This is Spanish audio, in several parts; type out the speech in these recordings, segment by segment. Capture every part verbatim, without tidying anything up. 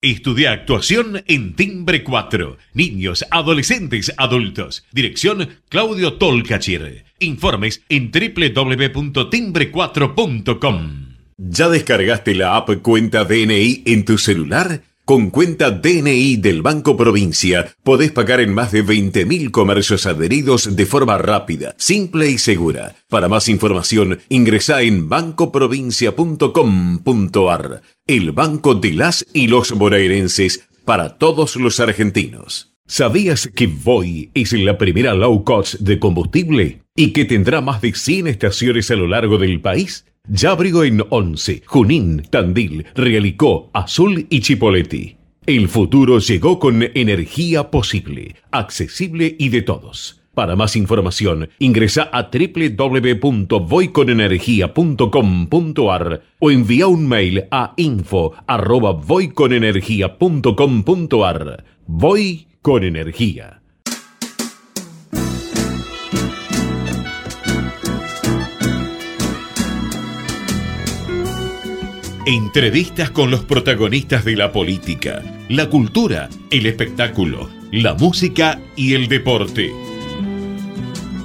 Estudia actuación en Timbre cuatro. Niños, adolescentes, adultos. Dirección Claudio Tolcachir. Informes en doble u doble u doble u punto timbre cuatro punto com. ¿Ya descargaste la app Cuenta D N I en tu celular? Con Cuenta D N I del Banco Provincia podés pagar en más de veinte mil comercios adheridos de forma rápida, simple y segura. Para más información, ingresá en banco provincia punto com punto a r. El banco de las y los bonaerenses para todos los argentinos. ¿Sabías que Voy es la primera low cost de combustible y que tendrá más de cien estaciones a lo largo del país? Ya abrigo en Once, Junín, Tandil, Realicó, Azul y Chipoleti. El futuro llegó con energía posible, accesible y de todos. Para más información, ingresa a doble u doble u doble u punto voy con energía punto com punto a r o envía un mail a info arroba voy con energía punto com punto a r. Voy con energía. Entrevistas con los protagonistas de la política, la cultura, el espectáculo, la música y el deporte.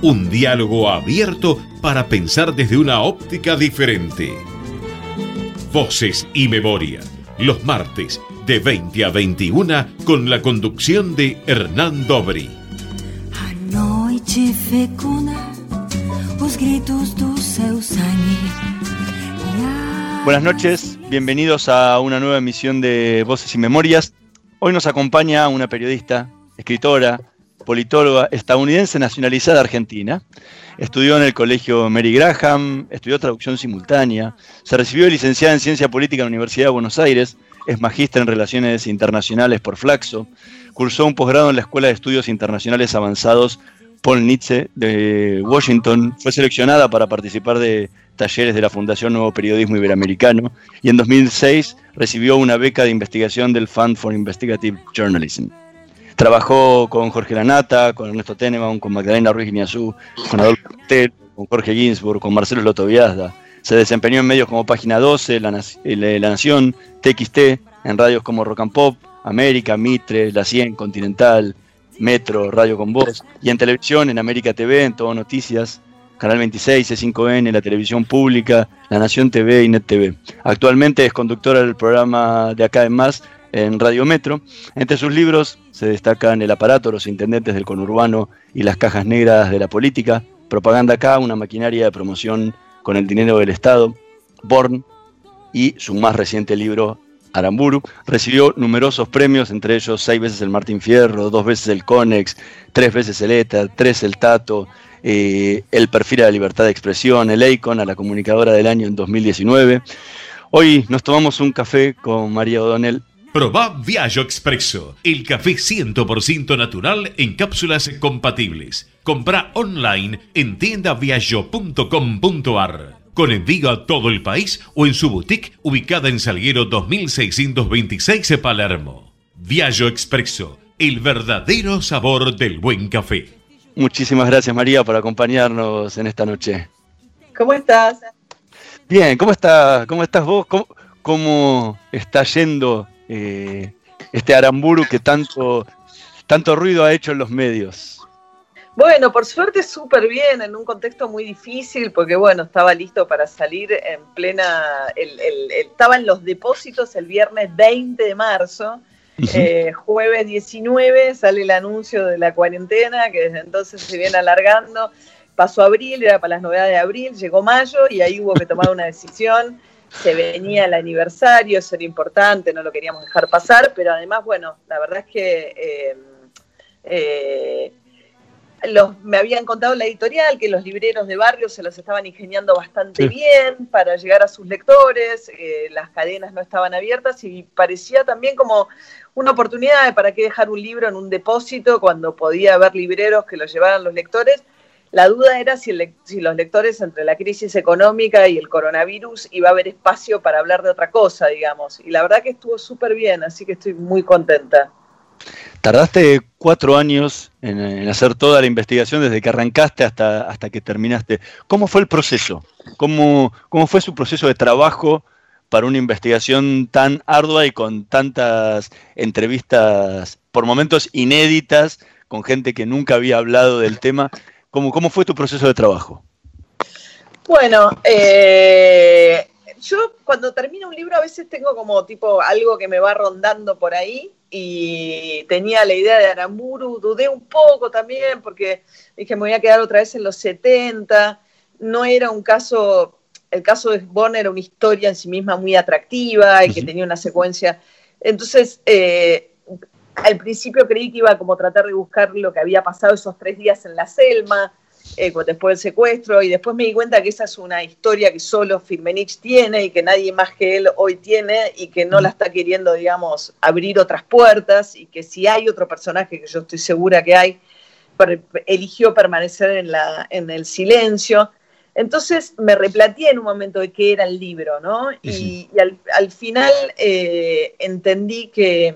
Un diálogo abierto para pensar desde una óptica diferente. Voces y Memoria, los martes de veinte a veintiuno con la conducción de Hernán Dobri. Anoche fecunda, los gritos de seu sangue. Buenas noches, bienvenidos a una nueva emisión de Voces y Memorias. Hoy nos acompaña una periodista, escritora, politóloga estadounidense nacionalizada argentina. Estudió en el colegio Mary Graham, estudió traducción simultánea, se recibió de licenciada en Ciencia Política en la Universidad de Buenos Aires, es magíster en Relaciones Internacionales por FLACSO, cursó un posgrado en la Escuela de Estudios Internacionales Avanzados Paul Nitsch de Washington, fue seleccionada para participar de talleres de la Fundación Nuevo Periodismo Iberoamericano y en dos mil seis recibió una beca de investigación del Fund for Investigative Journalism. Trabajó con Jorge Lanata, con Ernesto Tenembaum, con Magdalena Ruiz Guiñazú, con Adolfo Castello, con Jorge Ginsburg, con Marcelo Longobardi. Se desempeñó en medios como Página doce, La Nación, T X T, en radios como Rock and Pop, América, Mitre, La cien, Continental, Metro, Radio con Voz, y en televisión, en América T V, en Todo Noticias, Canal veintiséis, C cinco N, La Televisión Pública, La Nación T V y Net T V. Actualmente es conductora del programa de Acá en Más, en Radio Metro. Entre sus libros se destacan El aparato, Los intendentes del conurbano y Las cajas negras de la política, Propaganda Acá, una maquinaria de promoción con el dinero del Estado, Born, y su más reciente libro, Aramburu. Recibió numerosos premios, entre ellos seis veces el Martín Fierro, dos veces el Conex, tres veces el ETA, tres el Tato, eh, el Perfil a la Libertad de Expresión, el Icon a la Comunicadora del Año en dos mil diecinueve. Hoy nos tomamos un café con María O'Donnell. Probá Viaggio Espresso, el café cien por ciento natural en cápsulas compatibles. Comprá online en tienda viaggio punto com punto a r, con envío a todo el país o en su boutique ubicada en Salguero dos mil seiscientos veintiséis, Palermo. Viaggio Espresso, el verdadero sabor del buen café. Muchísimas gracias, María, por acompañarnos en esta noche. ¿Cómo estás? Bien, ¿cómo estás? ¿Cómo estás vos? ¿Cómo, cómo está yendo Eh, este Aramburu que tanto, tanto ruido ha hecho en los medios? Bueno, por suerte súper bien, en un contexto muy difícil, porque bueno, estaba listo para salir en plena, el, el, estaba en los depósitos el viernes veinte de marzo, uh-huh. eh, jueves diecinueve sale el anuncio de la cuarentena, que desde entonces se viene alargando, pasó abril, era para las novedades de abril, llegó mayo y ahí hubo que tomar una decisión. Se venía el aniversario, eso era importante, no lo queríamos dejar pasar, pero además, bueno, la verdad es que eh, eh, los, me habían contado en la editorial que los libreros de barrio se los estaban ingeniando bastante sí. bien para llegar a sus lectores, eh, las cadenas no estaban abiertas y parecía también como una oportunidad de para qué dejar un libro en un depósito cuando podía haber libreros que lo llevaran los lectores. La duda era si, le- si los lectores, entre la crisis económica y el coronavirus, iba a haber espacio para hablar de otra cosa, digamos. Y la verdad que estuvo súper bien, así que estoy muy contenta. Tardaste cuatro años en, en hacer toda la investigación, desde que arrancaste hasta, hasta que terminaste. ¿Cómo fue el proceso? ¿Cómo, cómo fue su proceso de trabajo para una investigación tan ardua y con tantas entrevistas, por momentos inéditas, con gente que nunca había hablado del tema. ¿Cómo, cómo fue tu proceso de trabajo? Bueno, eh, yo cuando termino un libro a veces tengo como tipo algo que me va rondando por ahí, y tenía la idea de Aramburu, dudé un poco también porque dije me voy a quedar otra vez en los setenta, no era un caso, el caso de Bonner era una historia en sí misma muy atractiva y que tenía una secuencia, entonces eh, al principio creí que iba como a tratar de buscar lo que había pasado esos tres días en la Selma, eh, después del secuestro, y después me di cuenta que esa es una historia que solo Firmenich tiene y que nadie más que él hoy tiene y que no la está queriendo, digamos, abrir otras puertas, y que si hay otro personaje, que yo estoy segura que hay, eligió permanecer en, la, en el silencio. Entonces me replanteé en un momento de qué era el libro, ¿no? Y, y al, al final eh, entendí que,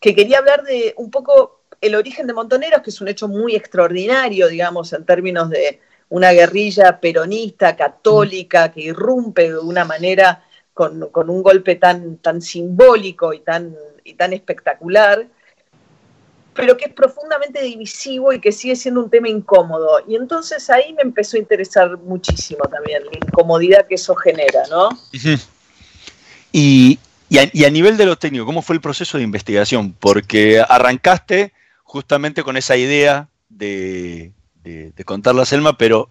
que quería hablar de un poco el origen de Montoneros, que es un hecho muy extraordinario, digamos, en términos de una guerrilla peronista, católica, que irrumpe de una manera con, con un golpe tan, tan simbólico y tan, y tan espectacular, pero que es profundamente divisivo y que sigue siendo un tema incómodo. Y entonces ahí me empezó a interesar muchísimo también la incomodidad que eso genera, ¿no? Y, y, a, y a nivel de lo técnico, ¿cómo fue el proceso de investigación? Porque arrancaste justamente con esa idea de, de, de contar la Selma, pero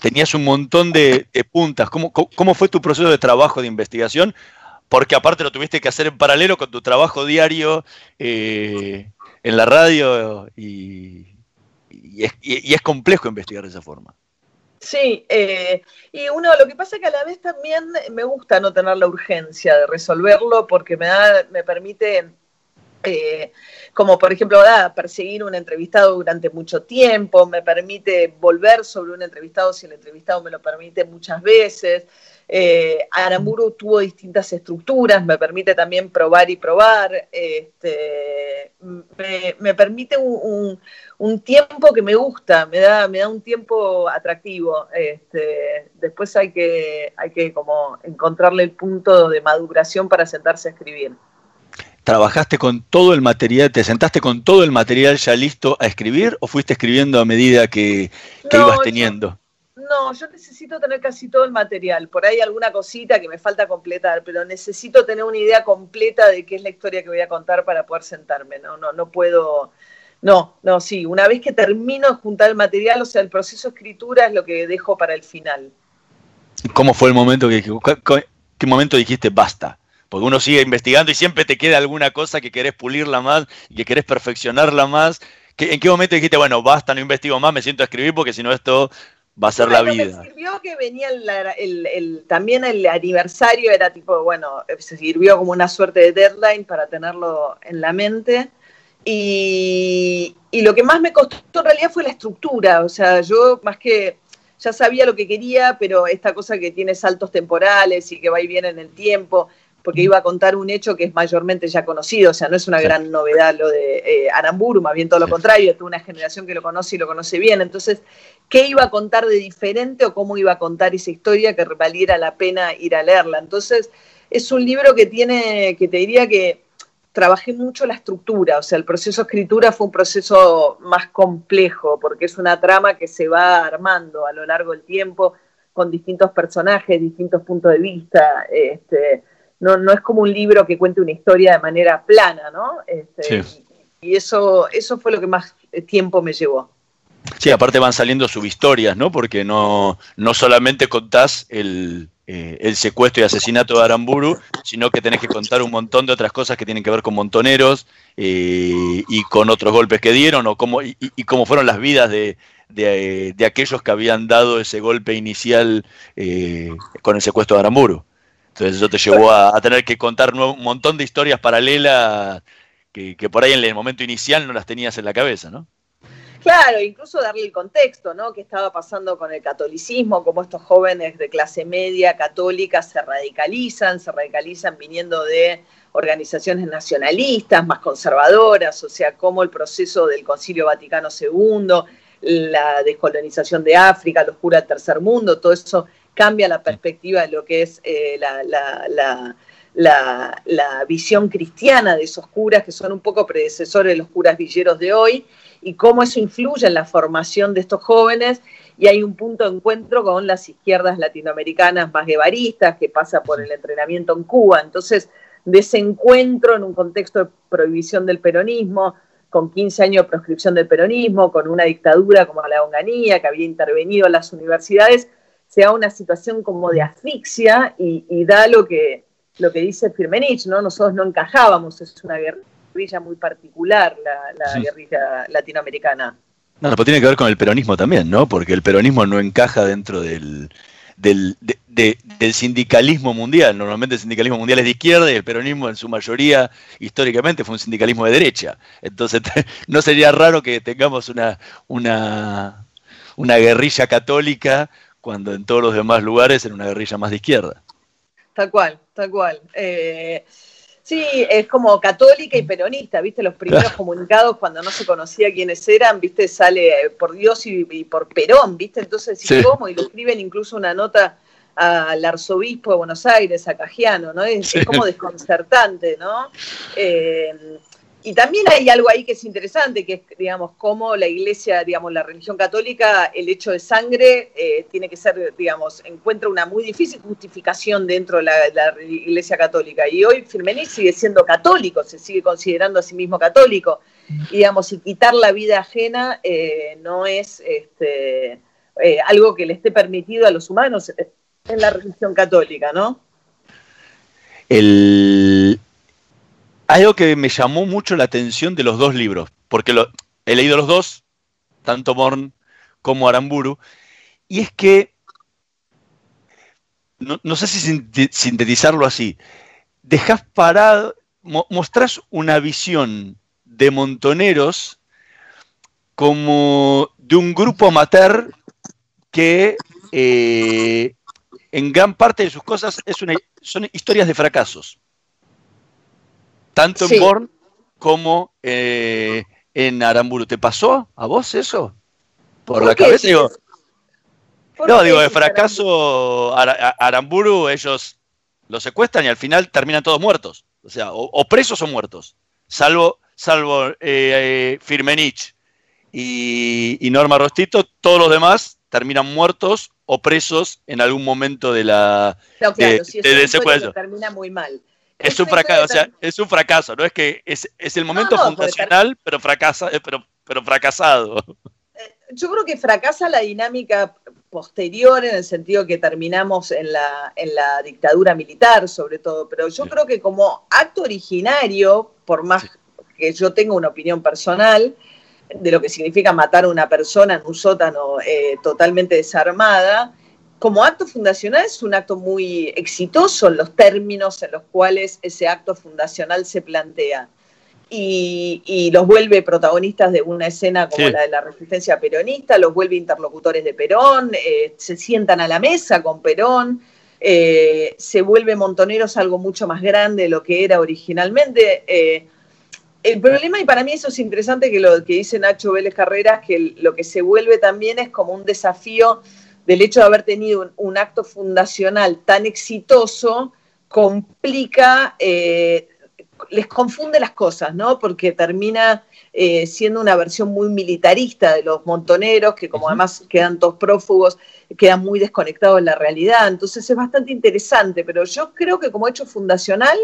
tenías un montón de, de puntas. ¿Cómo, ¿Cómo fue tu proceso de trabajo de investigación? Porque aparte lo tuviste que hacer en paralelo con tu trabajo diario, eh, en la radio, y, y, es, y es complejo investigar de esa forma. Sí, eh, y uno, lo que pasa es que a la vez también me gusta no tener la urgencia de resolverlo, porque me da, me permite, eh, como por ejemplo, ah, perseguir un entrevistado durante mucho tiempo, me permite volver sobre un entrevistado si el entrevistado me lo permite muchas veces. Eh, Aramburu tuvo distintas estructuras, me permite también probar y probar, este, me, me permite un, un, un tiempo que me gusta, me da, me da un tiempo atractivo, este, después hay que, hay que como encontrarle el punto de maduración para sentarse a escribir. ¿Trabajaste con todo el material, te sentaste con todo el material ya listo a escribir, o fuiste escribiendo a medida que, que no, ibas teniendo? Yo... No, yo necesito tener casi todo el material, por ahí alguna cosita que me falta completar, pero necesito tener una idea completa de qué es la historia que voy a contar para poder sentarme, no, no, no puedo, no, no, sí, una vez que termino de juntar el material, o sea, el proceso de escritura es lo que dejo para el final. ¿Cómo fue el momento que, qué momento dijiste basta? Porque uno sigue investigando y siempre te queda alguna cosa que querés pulirla más, que querés perfeccionarla más, ¿en qué momento dijiste, bueno, basta, no investigo más, me siento a escribir porque si no esto... va a ser la vida? Bueno, me sirvió que venía el, el, el, también el aniversario, era tipo, bueno, se sirvió como una suerte de deadline para tenerlo en la mente. Y, y lo que más me costó en realidad fue la estructura. O sea, yo más que ya sabía lo que quería, pero esta cosa que tiene saltos temporales y que va y viene en el tiempo, porque iba a contar un hecho que es mayormente ya conocido, o sea, no es una sí. gran novedad lo de eh, Aramburu, más bien todo lo sí. contrario, tuvo una generación que lo conoce y lo conoce bien, entonces, ¿qué iba a contar de diferente o cómo iba a contar esa historia que valiera la pena ir a leerla? Entonces, es un libro que tiene, que te diría que trabajé mucho la estructura, o sea, el proceso de escritura fue un proceso más complejo, porque es una trama que se va armando a lo largo del tiempo, con distintos personajes, distintos puntos de vista, este... No, no es como un libro que cuente una historia de manera plana, ¿no? Este, sí. Y eso, eso fue lo que más tiempo me llevó. Sí, aparte van saliendo subhistorias, ¿no? Porque no, no solamente contás el, eh, el secuestro y asesinato de Aramburu, sino que tenés que contar un montón de otras cosas que tienen que ver con Montoneros eh, y con otros golpes que dieron, o cómo, y, y cómo fueron las vidas de, de, de aquellos que habían dado ese golpe inicial eh, con el secuestro de Aramburu. Entonces eso te llevó a, a tener que contar un montón de historias paralelas que, que por ahí en el momento inicial no las tenías en la cabeza, ¿no? Claro, incluso darle el contexto, ¿no? Qué estaba pasando con el catolicismo, cómo estos jóvenes de clase media católica se radicalizan, se radicalizan viniendo de organizaciones nacionalistas, más conservadoras, o sea, cómo el proceso del Concilio Vaticano segundo, la descolonización de África, los curas del tercer mundo, todo eso cambia la perspectiva de lo que es eh, la, la, la, la, la visión cristiana de esos curas, que son un poco predecesores de los curas villeros de hoy, y cómo eso influye en la formación de estos jóvenes, y hay un punto de encuentro con las izquierdas latinoamericanas más guevaristas, que pasa por el entrenamiento en Cuba. Entonces, de ese encuentro en un contexto de prohibición del peronismo, con quince años de proscripción del peronismo, con una dictadura como la Onganía, que había intervenido en las universidades, se da una situación como de asfixia y, y da lo que, lo que dice Firmenich, ¿no? Nosotros no encajábamos, es una guerrilla muy particular la, la sí. guerrilla latinoamericana. No, pero tiene que ver con el peronismo también, ¿no? Porque el peronismo no encaja dentro del, del, de, de, del sindicalismo mundial. Normalmente el sindicalismo mundial es de izquierda y el peronismo en su mayoría, históricamente, fue un sindicalismo de derecha. Entonces no sería raro que tengamos una, una, una guerrilla católica cuando en todos los demás lugares era una guerrilla más de izquierda. Tal cual, tal cual. Eh... Sí, es como católica y peronista, ¿viste? Los primeros comunicados, cuando no se conocía quiénes eran, ¿viste? Sale por Dios y, y por Perón, ¿viste? Entonces, ¿y sí. cómo? Y le escriben incluso una nota al arzobispo de Buenos Aires, a Cajiano, ¿no? Es, sí. es como desconcertante, ¿no? Eh, y también hay algo ahí que es interesante, que es, digamos, cómo la iglesia, digamos, la religión católica, el hecho de sangre, eh, tiene que ser, digamos, encuentra una muy difícil justificación dentro de la, la iglesia católica. Y hoy Firmenich sigue siendo católico, se sigue considerando a sí mismo católico. Y, digamos, y quitar la vida ajena eh, no es este, eh, algo que le esté permitido a los humanos en la religión católica, ¿no? El... Algo que me llamó mucho la atención de los dos libros, porque lo, he leído los dos, tanto Born como Aramburu, y es que, no, no sé si sintetizarlo así, dejás parado, mo, mostrás una visión de Montoneros como de un grupo amateur que eh, en gran parte de sus cosas es una, son historias de fracasos. Tanto en sí. Born como eh, en Aramburu. ¿Te pasó a vos eso? Por, ¿Por la cabeza, digo. No, digo, de fracaso Aramburu? Aramburu, ellos lo secuestran y al final terminan todos muertos. O sea, o, o presos o muertos. Salvo, salvo eh, eh, Firmenich y, y Norma Rostito, todos los demás terminan muertos o presos en algún momento de la no, claro, de, si de, de secuestro. Termina muy mal. Es un fracaso, o sea, es un fracaso, no es que es, es el momento no, no, fundacional, pero fracasa, pero, pero fracasado. Yo creo que fracasa la dinámica posterior en el sentido que terminamos en la, en la dictadura militar, sobre todo, pero yo sí. creo que como acto originario, por más sí. que yo tenga una opinión personal de lo que significa matar a una persona en un sótano eh, totalmente desarmada, como acto fundacional es un acto muy exitoso en los términos en los cuales ese acto fundacional se plantea y, y los vuelve protagonistas de una escena como sí. la de la resistencia peronista, los vuelve interlocutores de Perón, eh, se sientan a la mesa con Perón, eh, se vuelve Montoneros algo mucho más grande de lo que era originalmente. Eh, el problema, y para mí eso es interesante que lo que dice Nacho Vélez Carreras, que lo que se vuelve también es como un desafío del hecho de haber tenido un, un acto fundacional tan exitoso, complica, eh, les confunde las cosas, ¿no? Porque termina eh, siendo una versión muy militarista de los Montoneros, que como además quedan todos prófugos, quedan muy desconectados de la realidad. Entonces es bastante interesante, pero yo creo que como hecho fundacional,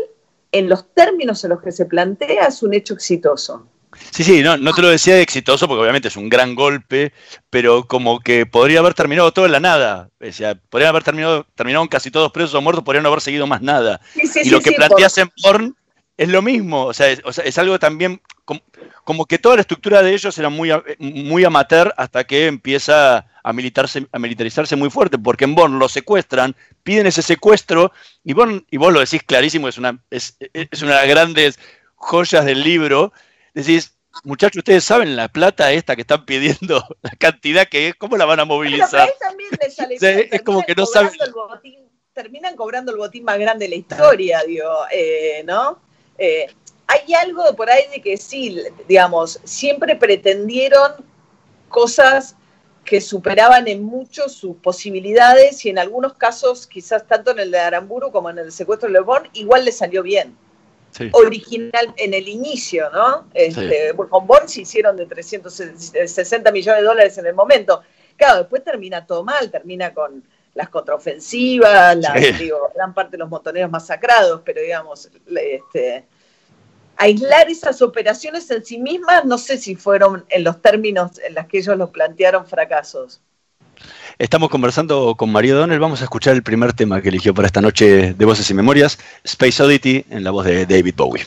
en los términos en los que se plantea, es un hecho exitoso. Sí, sí, no, no te lo decía de exitoso porque obviamente es un gran golpe, pero como que podría haber terminado todo en la nada. O sea, podrían haber terminado, terminaron casi todos presos o muertos, podrían no haber seguido más nada. Sí, sí, y lo sí, que sí, planteas por... en Born es lo mismo, o sea, es, o sea, es algo también, como, como que toda la estructura de ellos era muy, muy amateur hasta que empieza a, militarse, a militarizarse muy fuerte, porque en Born los secuestran, piden ese secuestro, y, Born, y vos lo decís clarísimo, es una, es, es una de las grandes joyas del libro. Decís, muchachos, ustedes saben la plata esta que están pidiendo, la cantidad que es, ¿cómo la van a movilizar? También les sale, sí, es como que no saben. Botín, terminan cobrando el botín más grande de la historia, digo, eh, ¿no? Eh, hay algo por ahí de que sí, digamos, siempre pretendieron cosas que superaban en mucho sus posibilidades y en algunos casos, quizás tanto en el de Aramburu como en el secuestro de Le Bon, igual le salió bien. Sí. Original en el inicio, ¿no? Este, sí. Con Bon se hicieron de trescientos sesenta millones de dólares en el momento. Claro, después termina todo mal, termina con las contraofensivas, las, sí. digo, gran parte de los montoneros masacrados, pero digamos, este, aislar esas operaciones en sí mismas, no sé si fueron en los términos en los que ellos los plantearon fracasos. Estamos conversando con María O'Donnell, vamos a escuchar el primer tema que eligió para esta noche de Voces y Memorias, Space Oddity, en la voz de David Bowie.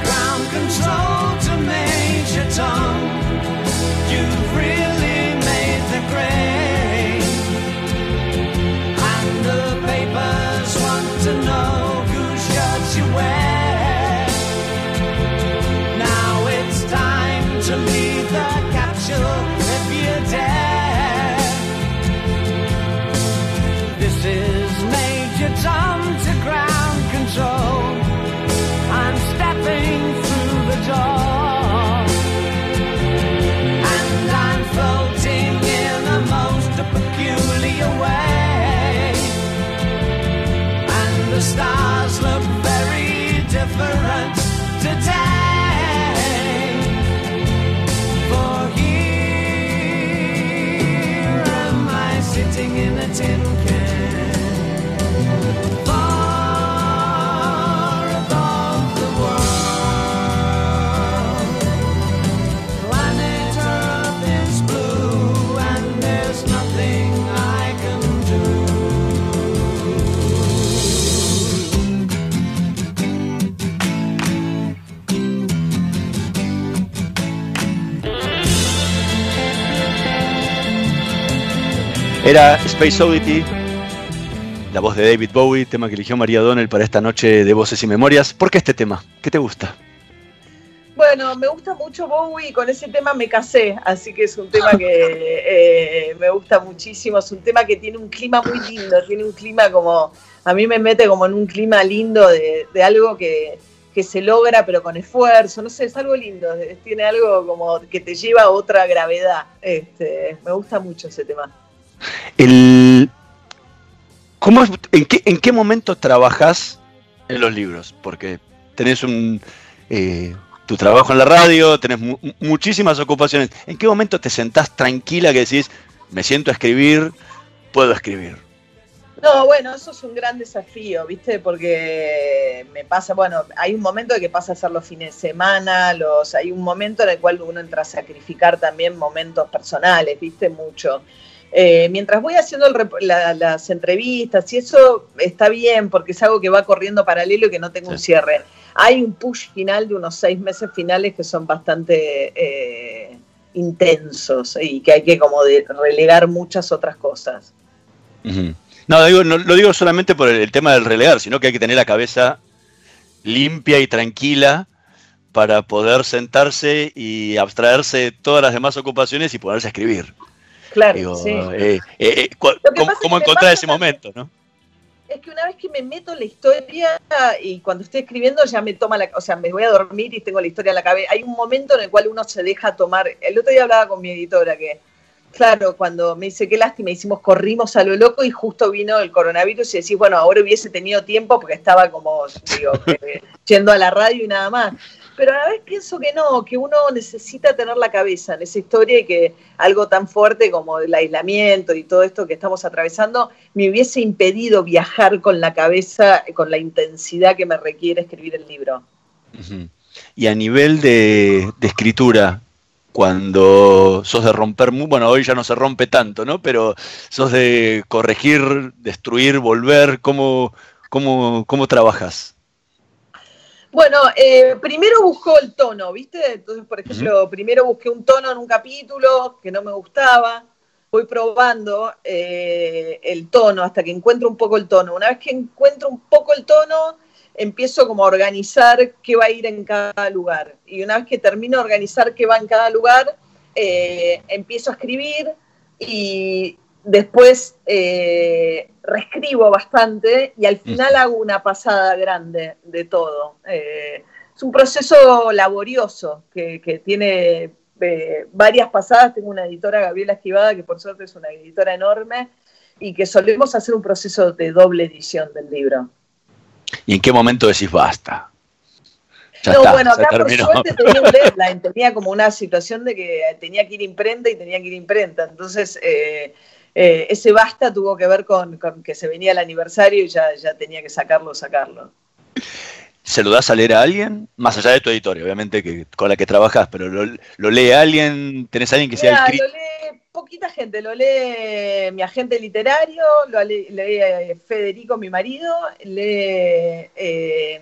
ground control to Major Tom. The stars look very different today, for here am I sitting in a tin can, far above the world. Planet Earth is blue and there's nothing I can do. Era Space Oddity, la voz de David Bowie, tema que eligió María O'Donnell para esta noche de Voces y Memorias. ¿Por qué este tema? ¿Qué te gusta? Bueno, me gusta mucho Bowie y con ese tema me casé, así que es un tema que eh, me gusta muchísimo. Es un tema que tiene un clima muy lindo, tiene un clima como... A mí me mete como en un clima lindo de, de algo que, que se logra pero con esfuerzo, no sé, es algo lindo, tiene algo como que te lleva a otra gravedad. Este, me gusta mucho ese tema. El, ¿cómo es, en, qué, ¿En qué momento trabajás en los libros? Porque tenés un, eh, tu trabajo en la radio, tenés mu muchísimas ocupaciones. ¿En qué momento te sentás tranquila que decís, me siento a escribir, puedo escribir? No, bueno, eso es un gran desafío, ¿viste? Porque me pasa, bueno, hay un momento de que pasa a hacer los fines de semana, los, hay un momento en el cual uno entra a sacrificar también momentos personales, ¿viste? Mucho. Eh, mientras voy haciendo el, la, las entrevistas y eso está bien porque es algo que va corriendo paralelo y que no tengo sí. un cierre. Hay un push final de unos seis meses finales que son bastante eh, intensos y que hay que como de relegar muchas otras cosas. Uh-huh. No, digo, no lo digo solamente por el, el tema del relegar, sino que hay que tener la cabeza limpia y tranquila para poder sentarse y abstraerse de todas las demás ocupaciones y poderse escribir. Claro, digo, sí. Eh, eh, eh, ¿Cómo, cómo encontrar ese momento, no? Es que una vez que me meto en la historia y cuando estoy escribiendo ya me toma la... O sea, me voy a dormir y tengo la historia en la cabeza. Hay un momento en el cual uno se deja tomar... El otro día hablaba con mi editora que Claro, cuando me dice, qué lástima, hicimos, corrimos a lo loco y justo vino el coronavirus y decís, bueno, ahora hubiese tenido tiempo porque estaba como, digo, yendo a la radio y nada más. Pero a la vez pienso que no, que uno necesita tener la cabeza en esa historia y que algo tan fuerte como el aislamiento y todo esto que estamos atravesando me hubiese impedido viajar con la cabeza, con la intensidad que me requiere escribir el libro. Y a nivel de, de escritura, cuando sos de romper, bueno, hoy ya no se rompe tanto, ¿no? Pero sos de corregir, destruir, volver, ¿cómo, cómo, cómo trabajas? Bueno, eh, primero buscó el tono, ¿viste? Entonces, por ejemplo, uh-huh. primero busqué un tono en un capítulo que no me gustaba, voy probando eh, el tono hasta que encuentro un poco el tono. Una vez que encuentro un poco el tono, empiezo como a organizar qué va a ir en cada lugar. Y una vez que termino de organizar qué va en cada lugar, eh, empiezo a escribir y después eh, reescribo bastante y al final hago una pasada grande de todo. Eh, es un proceso laborioso que, que tiene eh, varias pasadas. Tengo una editora, Gabriela Esquivada, que por suerte es una editora enorme y que solemos hacer un proceso de doble edición del libro. ¿Y en qué momento decís basta? Ya no, está, bueno, acá por suerte tenía un deadline, tenía como una situación de que tenía que ir imprenta y tenía que ir imprenta, entonces... Eh, Eh, ese basta tuvo que ver con, con que se venía el aniversario y ya, ya tenía que sacarlo, sacarlo. ¿Se lo das a leer a alguien? Más allá de tu editorial, obviamente, que, con la que trabajas, pero ¿lo, lo lee alguien? ¿Tenés alguien que Mira, sea el crítico? Lo lee poquita gente, lo lee mi agente literario, lo lee, lee Federico, mi marido, lee eh,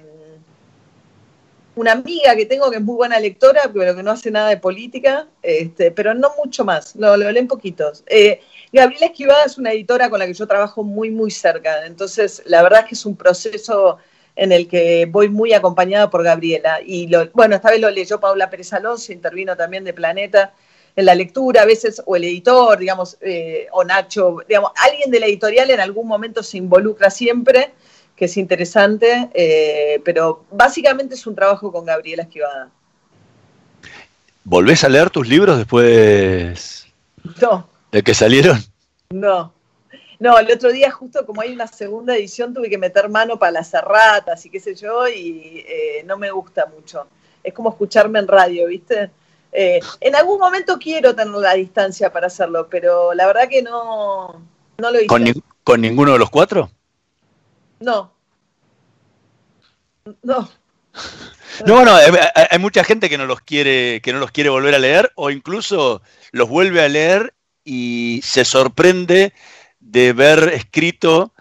una amiga que tengo que es muy buena lectora, pero que no hace nada de política, este, pero no mucho más, no, lo leen poquitos. Eh, Gabriela Esquivada es una editora con la que yo trabajo muy, muy cerca. Entonces, la verdad es que es un proceso en el que voy muy acompañada por Gabriela. Y lo, bueno, esta vez lo leyó Paula Pérez Alonso, intervino también de Planeta en la lectura, a veces, o el editor, digamos, eh, o Nacho, digamos, alguien de la editorial en algún momento se involucra siempre, que es interesante, eh, pero básicamente es un trabajo con Gabriela Esquivada. ¿Volvés a leer tus libros después? No. ¿De que salieron? No, no, el otro día justo como hay una segunda edición tuve que meter mano para las erratas y qué sé yo y eh, no me gusta mucho, es como escucharme en radio, ¿viste? Eh, en algún momento quiero tener la distancia para hacerlo, pero la verdad que no, no lo hice. ¿Con, ni ¿Con ninguno de los cuatro? No, no. No, bueno, hay mucha gente que no los quiere, que no los quiere volver a leer o incluso los vuelve a leer y se sorprende de ver escrito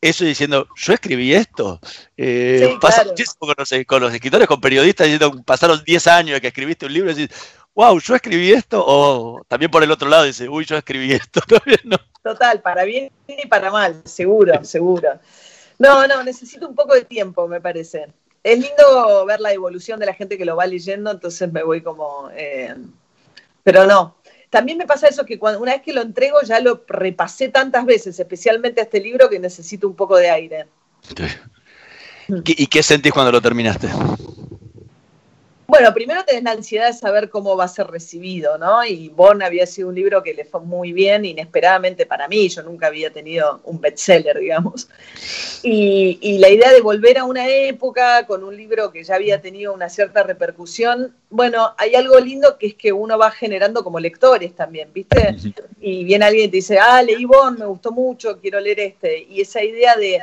eso y diciendo, yo escribí esto. Eh, sí, pasa claro. Muchísimo con los, con los escritores, con periodistas, diciendo, pasaron diez años de que escribiste un libro y decís, wow, yo escribí esto. O también por el otro lado dice, uy, yo escribí esto. ¿No? Total, para bien y para mal, seguro, seguro. No, no, necesito un poco de tiempo, me parece. Es lindo ver la evolución de la gente que lo va leyendo, entonces me voy como... Eh, pero no. También me pasa eso que cuando, una vez que lo entrego ya lo repasé tantas veces, especialmente a este libro, que necesito un poco de aire. ¿Y qué sentís cuando lo terminaste? Bueno, primero tenés la ansiedad de saber cómo va a ser recibido, ¿no? Y Bon había sido un libro que le fue muy bien, inesperadamente para mí, yo nunca había tenido un bestseller, digamos. Y, y la idea de volver a una época con un libro que ya había tenido una cierta repercusión, bueno, hay algo lindo que es que uno va generando como lectores también, ¿viste? Y viene alguien y te dice, ah, leí Bon, me gustó mucho, quiero leer este. Y esa idea de...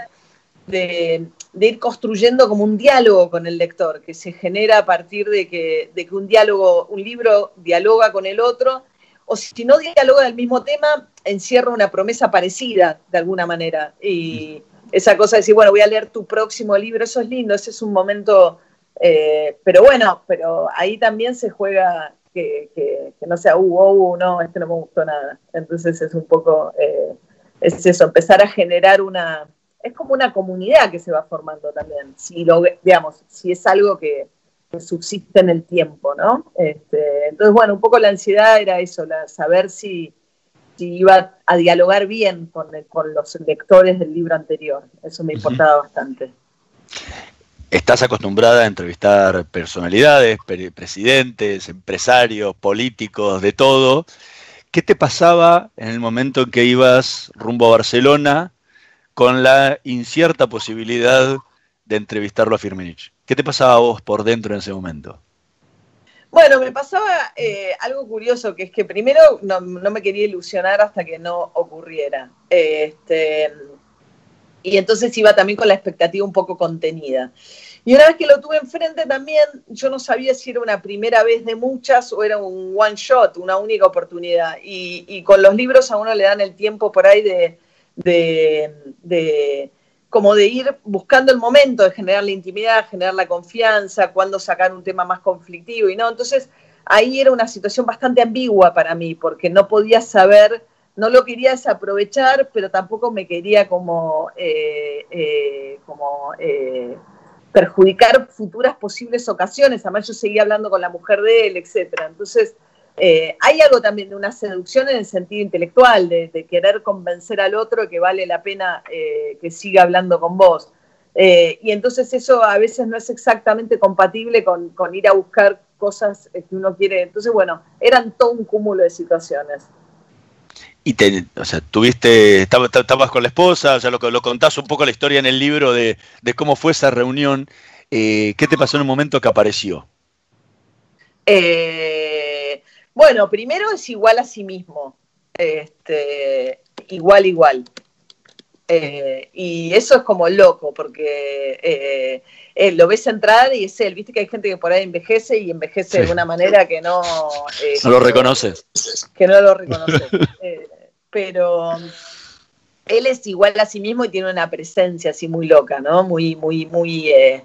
de de ir construyendo como un diálogo con el lector, que se genera a partir de que, de que un diálogo, un libro dialoga con el otro, o si no dialoga del mismo tema, encierra una promesa parecida, de alguna manera. Y esa cosa de decir, bueno, voy a leer tu próximo libro, eso es lindo, ese es un momento... Eh, pero bueno, pero ahí también se juega que, que, que no sea, uh, uh, no, este no me gustó nada. Entonces es un poco... Eh, es eso, empezar a generar una... Es como una comunidad que se va formando también, si lo digamos, si es algo que, que subsiste en el tiempo, ¿no? Este, entonces, bueno, un poco la ansiedad era eso, la, saber si, si iba a dialogar bien con, con los lectores del libro anterior. Eso me importaba uh-huh. bastante. Estás acostumbrada a entrevistar personalidades, pre- presidentes, empresarios, políticos, de todo. ¿Qué te pasaba en el momento que ibas rumbo a Barcelona con la incierta posibilidad de entrevistarlo a Firmenich? ¿Qué te pasaba a vos por dentro en ese momento? Bueno, me pasaba eh, algo curioso, que es que primero no, no me quería ilusionar hasta que no ocurriera. Este, y entonces iba también con la expectativa un poco contenida. Y una vez que lo tuve enfrente también, yo no sabía si era una primera vez de muchas o era un one shot, una única oportunidad. Y, y con los libros a uno le dan el tiempo por ahí de... de, de como de ir buscando el momento de generar la intimidad, generar la confianza, cuándo sacar un tema más conflictivo y no. Entonces, ahí era una situación bastante ambigua para mí, porque no podía saber, no lo quería desaprovechar, pero tampoco me quería como, eh, eh, como eh, perjudicar futuras posibles ocasiones. Además, yo seguía hablando con la mujer de él, etcétera. Entonces, eh, hay algo también de una seducción en el sentido intelectual, de, de querer convencer al otro que vale la pena eh, que siga hablando con vos. Eh, y entonces eso a veces no es exactamente compatible con, con ir a buscar cosas que uno quiere. Entonces, bueno, eran todo un cúmulo de situaciones. Y te, o sea, tuviste, estabas, estabas con la esposa, o sea, lo, lo contás un poco la historia en el libro de, de cómo fue esa reunión. Eh, ¿qué te pasó en el momento que apareció? Eh... Bueno, primero es igual a sí mismo, este, igual, igual. Eh, y eso es como loco, porque eh, eh, lo ves entrar y es él. Viste que hay gente que por ahí envejece y envejece sí. de una manera que no... Eh, no lo reconoce. Que no lo reconoce. eh, pero él es igual a sí mismo y tiene una presencia así muy loca, ¿no? Muy, muy, muy... Eh,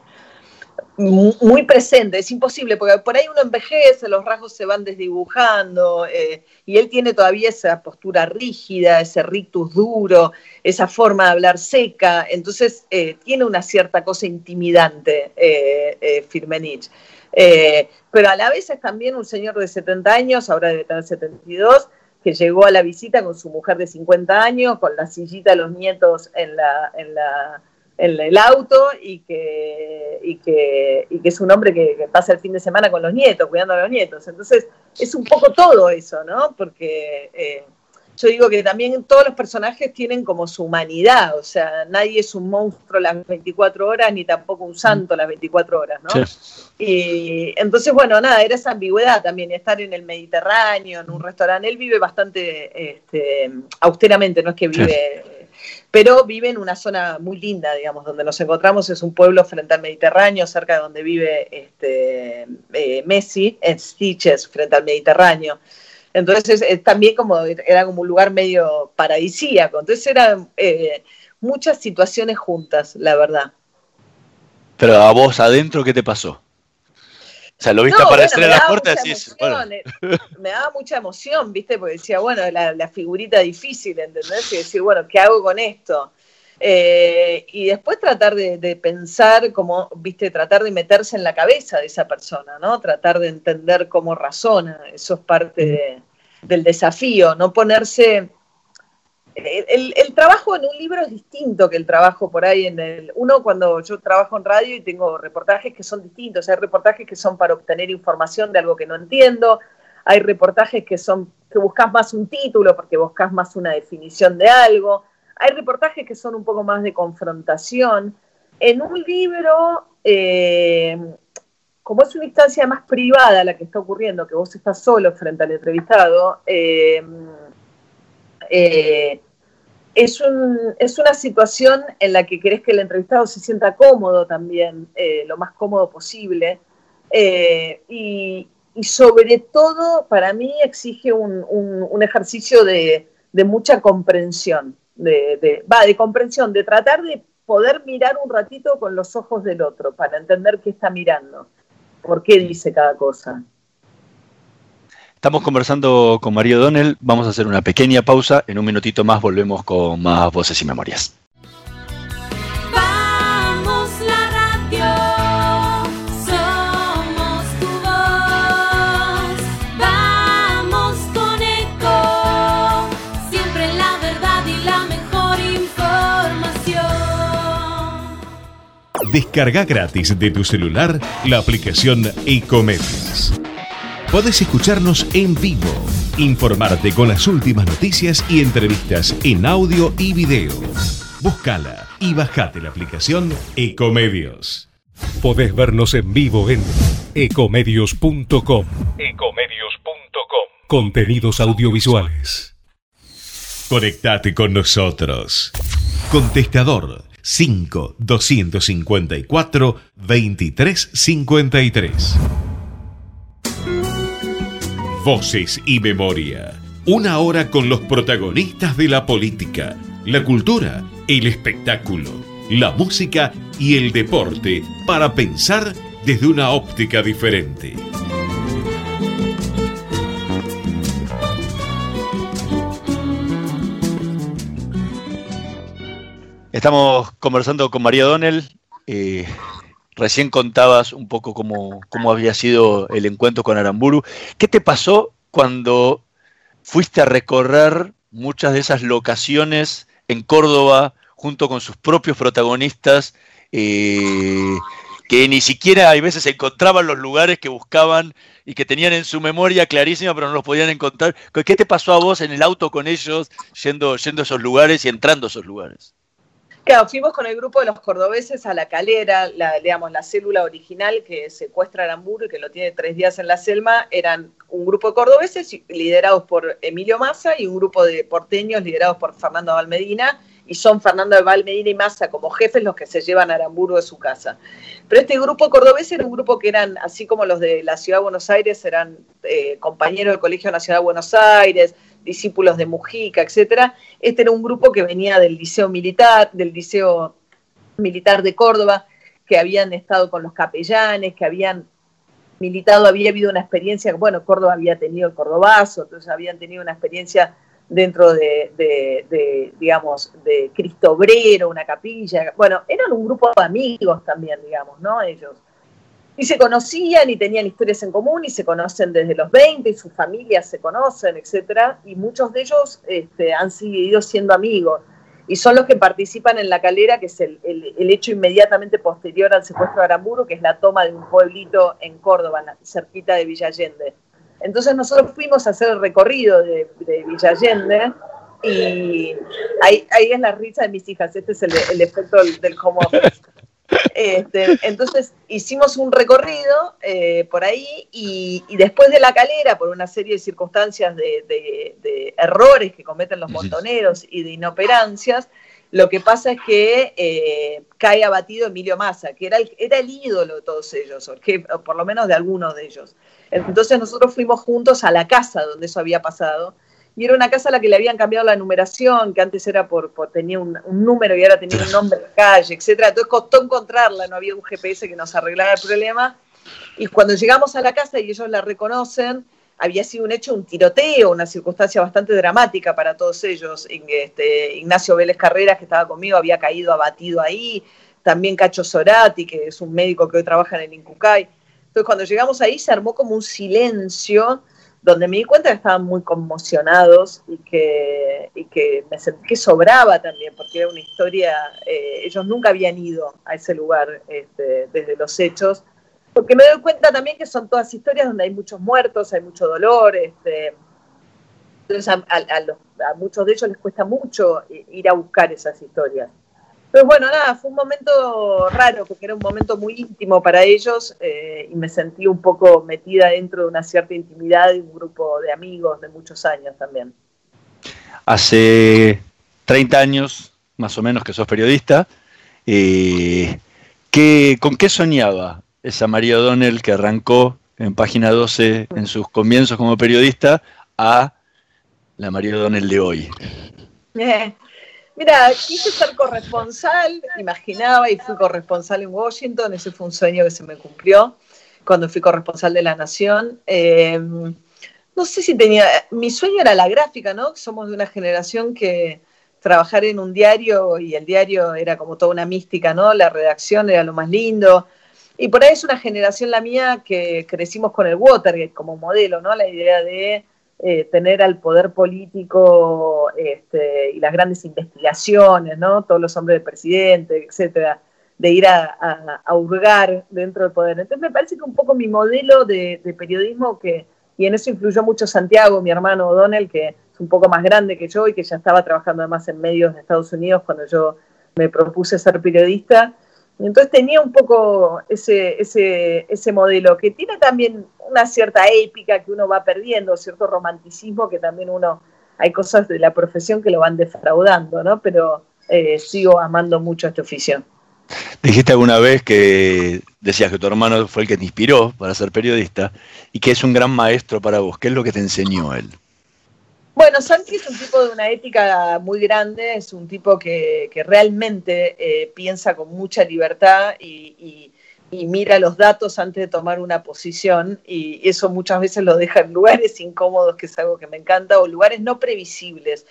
muy presente, es imposible, porque por ahí uno envejece, los rasgos se van desdibujando, eh, y él tiene todavía esa postura rígida, ese rictus duro, esa forma de hablar seca, entonces eh, tiene una cierta cosa intimidante eh, eh, Firmenich. Eh, pero a la vez es también un señor de setenta años, ahora debe tener setenta y dos, que llegó a la visita con su mujer de cincuenta años, con la sillita de los nietos en la... En la en el auto, y que, y que, y que es un hombre que, que pasa el fin de semana con los nietos, cuidando a los nietos. Entonces, es un poco todo eso, ¿no? Porque eh, yo digo que también todos los personajes tienen como su humanidad, o sea, nadie es un monstruo las veinticuatro horas, ni tampoco un santo las veinticuatro horas, ¿no? Sí. Y entonces, bueno, nada, era esa ambigüedad también, estar en el Mediterráneo, en un restaurante. Él vive bastante este, austeramente, no es que vive... Sí. Pero vive en una zona muy linda, digamos, donde nos encontramos, es un pueblo frente al Mediterráneo, cerca de donde vive este, eh, Messi, en Sitges, frente al Mediterráneo. Entonces eh, también como era como un lugar medio paradisíaco, entonces eran eh, muchas situaciones juntas, la verdad. Pero a vos adentro, ¿qué te pasó? O sea, lo viste no, aparecer bueno, en las puertas y decís, bueno. Me daba mucha emoción, ¿viste? Porque decía, bueno, la, la figurita difícil, ¿entendés? Y decir, bueno, ¿qué hago con esto? Eh, y después tratar de, de pensar, como, ¿viste? Tratar de meterse en la cabeza de esa persona, ¿no? Tratar de entender cómo razona. Eso es parte de, del desafío, no ponerse... El, el, el trabajo en un libro es distinto que el trabajo por ahí en el... Uno, cuando yo trabajo en radio y tengo reportajes que son distintos, hay reportajes que son para obtener información de algo que no entiendo, hay reportajes que son que buscas más un título porque buscas más una definición de algo, hay reportajes que son un poco más de confrontación. En un libro, eh, como es una instancia más privada la que está ocurriendo, que vos estás solo frente al entrevistado, eh, eh, Es, un, es una situación en la que querés que el entrevistado se sienta cómodo también, eh, lo más cómodo posible, eh, y, y sobre todo para mí exige un, un, un ejercicio de, de mucha comprensión, de, de, va, de comprensión, de tratar de poder mirar un ratito con los ojos del otro para entender qué está mirando, por qué dice cada cosa. Estamos conversando con María O'Donnell, vamos a hacer una pequeña pausa, en un minutito más volvemos con más Voces y Memorias. Vamos la radio, somos tu voz, vamos con eco, siempre la verdad y la mejor información. Descarga gratis de tu celular la aplicación Ecomedios. Podés escucharnos en vivo, Informarte con las últimas noticias y entrevistas en audio y video. Búscala y bajate la aplicación Ecomedios. Podés vernos en vivo en ecomedios punto com. ecomedios punto com. Contenidos audiovisuales. Conectate con nosotros. Contestador cinco dos cinco cuatro, dos tres cinco tres. Voces y Memoria. Una hora con los protagonistas de la política, la cultura, el espectáculo, la música y el deporte para pensar desde una óptica diferente. Estamos conversando con María O'Donnell. Eh, recién contabas un poco cómo, cómo había sido el encuentro con Aramburu. ¿Qué te pasó cuando fuiste a recorrer muchas de esas locaciones en Córdoba junto con sus propios protagonistas, eh, que ni siquiera hay veces encontraban los lugares que buscaban y que tenían en su memoria clarísima, pero no los podían encontrar? ¿Qué te pasó a vos en el auto con ellos, yendo, yendo a esos lugares y entrando a esos lugares? Claro, fuimos con el grupo de los cordobeses a la Calera, la, digamos, la célula original que secuestra a Aramburu y que lo tiene tres días en la Selma. Eran un grupo de cordobeses liderados por Emilio Massa y un grupo de porteños liderados por Fernando Valmedina, y son Fernando de Valmedina y Massa como jefes los que se llevan a Aramburu de su casa. Pero este grupo cordobés era un grupo que eran, así como los de la Ciudad de Buenos Aires, eran eh, compañeros del Colegio Nacional de Buenos Aires, discípulos de Mujica, etcétera. Este era un grupo que venía del Liceo Militar, del Liceo Militar de Córdoba, que habían estado con los capellanes, que habían militado, había habido una experiencia, bueno, Córdoba había tenido el cordobazo, entonces habían tenido una experiencia dentro de, de, de digamos, de Cristo Obrero, una capilla. Bueno, eran un grupo de amigos también, digamos, ¿no? Ellos. Y se conocían y tenían historias en común y se conocen desde los veinte y sus familias se conocen, etcétera. Y muchos de ellos este, han seguido siendo amigos y son los que participan en la Calera, que es el, el, el hecho inmediatamente posterior al secuestro de Aramburu, que es la toma de un pueblito en Córdoba, cerquita de Villa Allende. Entonces nosotros fuimos a hacer el recorrido de, de Villa Allende y ahí, ahí es la risa de mis hijas. Este es el, el efecto del, del home office. Este, entonces hicimos un recorrido eh, por ahí y, y después de la Calera, por una serie de circunstancias de, de, de errores que cometen los montoneros y de inoperancias, lo que pasa es que eh, cae abatido Emilio Massa, que era el, era el ídolo de todos ellos, o, que, o por lo menos de algunos de ellos. Entonces nosotros fuimos juntos a la casa donde eso había pasado. Y era una casa a la que le habían cambiado la numeración, que antes era por, por tenía un, un número y ahora tenía un nombre de calle, etcétera. Entonces costó encontrarla, no había un G P S que nos arreglara el problema. Y cuando llegamos a la casa y ellos la reconocen, había sido un hecho, un tiroteo, una circunstancia bastante dramática para todos ellos. Este, Ignacio Vélez Carreras, que estaba conmigo, había caído abatido ahí. También Cacho Sorati, que es un médico que hoy trabaja en el Incucay. Entonces cuando llegamos ahí se armó como un silencio, donde me di cuenta que estaban muy conmocionados y que, y que me sentí que sobraba también, porque era una historia, eh, ellos nunca habían ido a ese lugar este, desde los hechos, porque me doy cuenta también que son todas historias donde hay muchos muertos, hay mucho dolor, este, entonces a, a, a, los, a muchos de ellos les cuesta mucho ir a buscar esas historias. Pues bueno, nada, fue un momento raro, porque era un momento muy íntimo para ellos eh, y me sentí un poco metida dentro de una cierta intimidad de un grupo de amigos de muchos años también. Hace treinta años, más o menos, que sos periodista. Eh, ¿qué, ¿Con qué soñaba esa María O'Donnell que arrancó en Página doce en sus comienzos como periodista a la María O'Donnell de hoy? Eh. Mira, quise ser corresponsal, imaginaba, y fui corresponsal en Washington. Ese fue un sueño que se me cumplió cuando fui corresponsal de La Nación. Eh, no sé si tenía... Mi sueño era la gráfica, ¿no? Somos de una generación que trabajar en un diario, y el diario era como toda una mística, ¿no? La redacción era lo más lindo. Y por ahí es una generación, la mía, que crecimos con el Watergate como modelo, ¿no? La idea de... Eh, tener al poder político este, y las grandes investigaciones, ¿no? Todos los hombres del presidente, etcétera, de ir a, a, a hurgar dentro del poder. Entonces me parece que un poco mi modelo de, de periodismo que, y en eso influyó mucho Santiago, mi hermano O'Donnell, que es un poco más grande que yo y que ya estaba trabajando además en medios de Estados Unidos cuando yo me propuse ser periodista. Entonces tenía un poco ese, ese, ese modelo, que tiene también una cierta épica que uno va perdiendo, cierto romanticismo que también uno, hay cosas de la profesión que lo van defraudando, ¿no? Pero eh, sigo amando mucho este oficio. Dijiste alguna vez que decías que tu hermano fue el que te inspiró para ser periodista y que es un gran maestro para vos. ¿Qué es lo que te enseñó él? Bueno, Santi es un tipo de una ética muy grande, es un tipo que, que realmente eh, piensa con mucha libertad y, y, y mira los datos antes de tomar una posición, y eso muchas veces lo deja en lugares incómodos, que es algo que me encanta, o lugares no previsibles.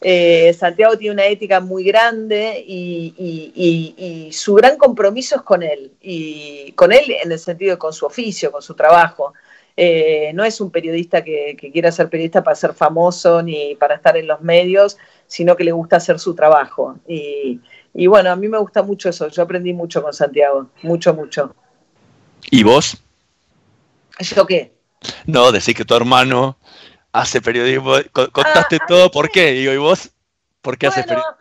Eh, Santiago tiene una ética muy grande y, y, y, y su gran compromiso es con él, y con él en el sentido de con su oficio, con su trabajo. Eh, no es un periodista que, que quiera ser periodista para ser famoso ni para estar en los medios, sino que le gusta hacer su trabajo. Y, y bueno, a mí me gusta mucho eso. Yo aprendí mucho con Santiago, mucho, mucho. ¿Y vos? ¿Yo qué? No, decís que tu hermano hace periodismo. Contaste ah, todo, ¿por qué? Digo, ¿y vos? ¿Por qué bueno, haces periodismo?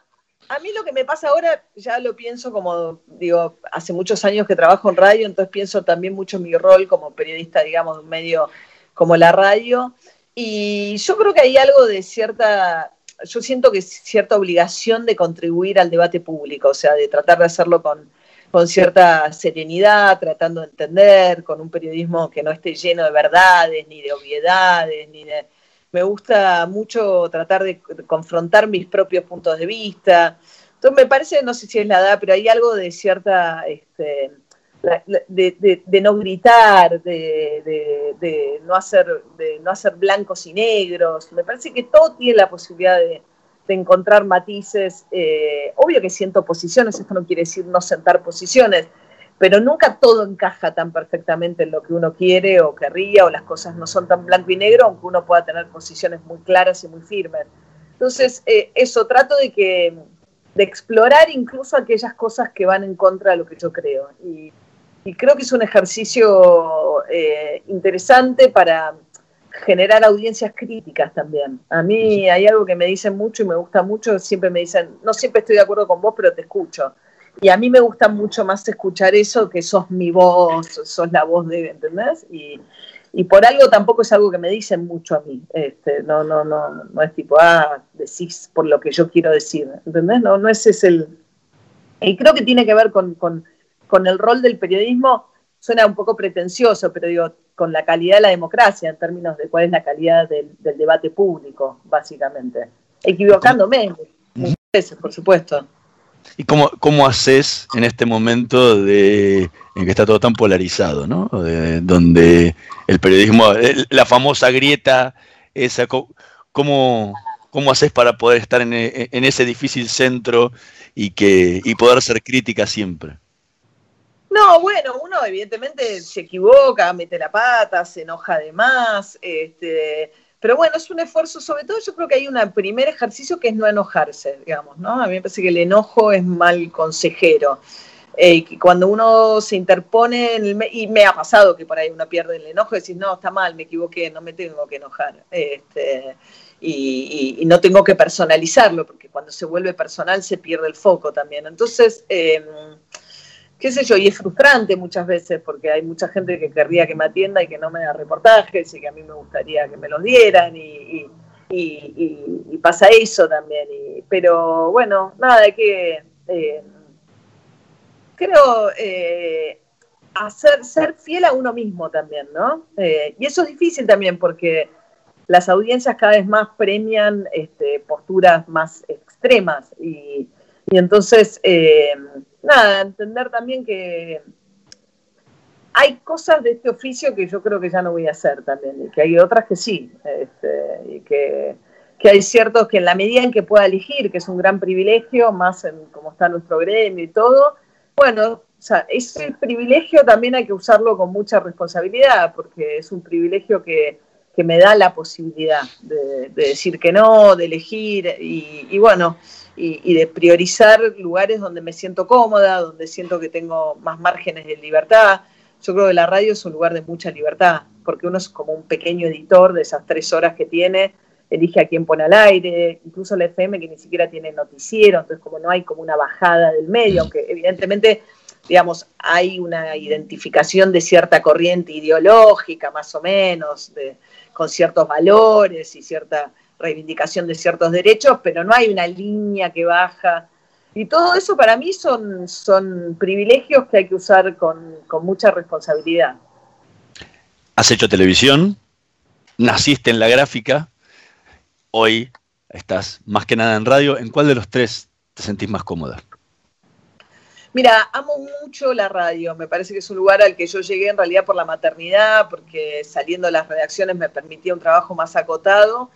A mí lo que me pasa ahora, ya lo pienso como, digo, hace muchos años que trabajo en radio, entonces pienso también mucho en mi rol como periodista, digamos, de un medio como la radio, y yo creo que hay algo de cierta, yo siento que es cierta obligación de contribuir al debate público, o sea, de tratar de hacerlo con, con cierta serenidad, tratando de entender, con un periodismo que no esté lleno de verdades, ni de obviedades, ni de... Me gusta mucho tratar de confrontar mis propios puntos de vista. Entonces me parece, no sé si es la edad, pero hay algo de cierta, este, de, de, de no gritar, de, de, de, no hacer, de no hacer blancos y negros. Me parece que todo tiene la posibilidad de, de encontrar matices. Eh, obvio que siento posiciones, esto no quiere decir no sentar posiciones, pero nunca todo encaja tan perfectamente en lo que uno quiere o querría, o las cosas no son tan blanco y negro, aunque uno pueda tener posiciones muy claras y muy firmes. Entonces, eh, eso, trato de que de explorar incluso aquellas cosas que van en contra de lo que yo creo. Y, y creo que es un ejercicio eh, interesante para generar audiencias críticas también. A mí hay algo que me dicen mucho y me gusta mucho, siempre me dicen, no siempre estoy de acuerdo con vos, pero te escucho. Y a mí me gusta mucho más escuchar eso, que sos mi voz, sos la voz de, ¿entendés? Y, y por algo tampoco es algo que me dicen mucho a mí. Este, no, no, no, no es tipo, ah, decís por lo que yo quiero decir, ¿entendés? No, no ese es el... Y creo que tiene que ver con, con, con el rol del periodismo, suena un poco pretencioso, pero digo, con la calidad de la democracia, en términos de cuál es la calidad del, del debate público, básicamente. Equivocándome muchas veces, por supuesto. ¿Y cómo, cómo haces en este momento de, en que está todo tan polarizado, ¿no? De, donde el periodismo, la famosa grieta esa, ¿cómo, cómo haces para poder estar en, en ese difícil centro y, que, y poder ser crítica siempre? No, bueno, uno evidentemente se equivoca, mete la pata, se enoja de más, este... Pero bueno, es un esfuerzo, sobre todo yo creo que hay un primer ejercicio que es no enojarse, digamos, ¿no? A mí me parece que el enojo es mal consejero. Eh, que cuando uno se interpone, en el, y me ha pasado que por ahí uno pierde el enojo y decís, no, está mal, me equivoqué, no me tengo que enojar. Este, y, y, y no tengo que personalizarlo, porque cuando se vuelve personal se pierde el foco también. Entonces... Eh, qué sé yo, y es frustrante muchas veces porque hay mucha gente que querría que me atienda y que no me da reportajes y que a mí me gustaría que me los dieran y, y, y, y, y pasa eso también. Y, pero bueno, nada, que eh, creo eh, hacer, ser fiel a uno mismo también, ¿no? Eh, y eso es difícil también porque las audiencias cada vez más premian este, posturas más extremas y, y entonces... Eh, Nada, entender también que hay cosas de este oficio que yo creo que ya no voy a hacer también, y que hay otras que sí, este, y que, que hay ciertos que en la medida en que pueda elegir, que es un gran privilegio, más en cómo está nuestro gremio y todo, bueno, o sea, ese privilegio también hay que usarlo con mucha responsabilidad, porque es un privilegio que, que me da la posibilidad de, de decir que no, de elegir, y, y bueno... Y, y de priorizar lugares donde me siento cómoda, donde siento que tengo más márgenes de libertad. Yo creo que la radio es un lugar de mucha libertad, porque uno es como un pequeño editor de esas tres horas que tiene, elige a quién pone al aire, incluso la F M que ni siquiera tiene noticiero, entonces como no hay como una bajada del medio, aunque evidentemente, digamos, hay una identificación de cierta corriente ideológica, más o menos, de, con ciertos valores y cierta reivindicación de ciertos derechos, pero no hay una línea que baja. Y todo eso para mí son, son privilegios que hay que usar con, con mucha responsabilidad. Has hecho televisión, naciste en la gráfica, hoy estás más que nada en radio. ¿En cuál de los tres te sentís más cómoda? Mira, amo mucho la radio. Me parece que es un lugar al que yo llegué en realidad por la maternidad, porque saliendo de las redacciones me permitía un trabajo más acotado.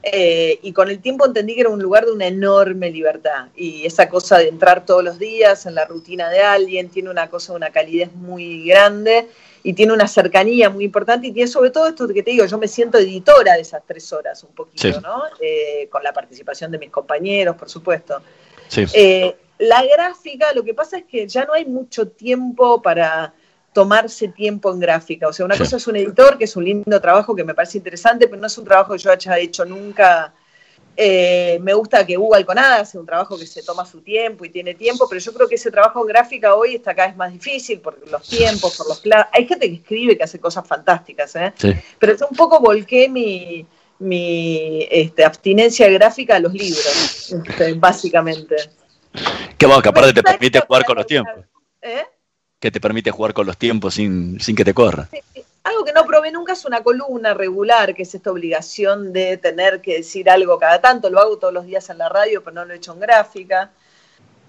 Eh, y con el tiempo entendí que era un lugar de una enorme libertad, y esa cosa de entrar todos los días en la rutina de alguien tiene una cosa de una calidez muy grande y tiene una cercanía muy importante, y tiene sobre todo esto que te digo, yo me siento editora de esas tres horas un poquito, sí, ¿no? Eh, con la participación de mis compañeros, por supuesto. Sí. Eh, la gráfica, lo que pasa es que ya no hay mucho tiempo para tomarse tiempo en gráfica, o sea, una sí. cosa es un editor, que es un lindo trabajo que me parece interesante, pero no es un trabajo que yo haya hecho nunca. Eh, me gusta que Hugo Alconada hace un trabajo que se toma su tiempo y tiene tiempo, pero yo creo que ese trabajo en gráfica hoy está cada vez más difícil, por los tiempos, por los clavos. Hay gente que escribe que hace cosas fantásticas, ¿eh? Sí. Pero yo un poco volqué mi, mi este, abstinencia gráfica a los libros, este, básicamente. Que bueno, que aparte te permite jugar con los tiempos. ¿Eh? Que te permite jugar con los tiempos sin, sin que te corra. Sí, algo que no probé nunca es una columna regular, que es esta obligación de tener que decir algo cada tanto. Lo hago todos los días en la radio, pero no lo he hecho en gráfica.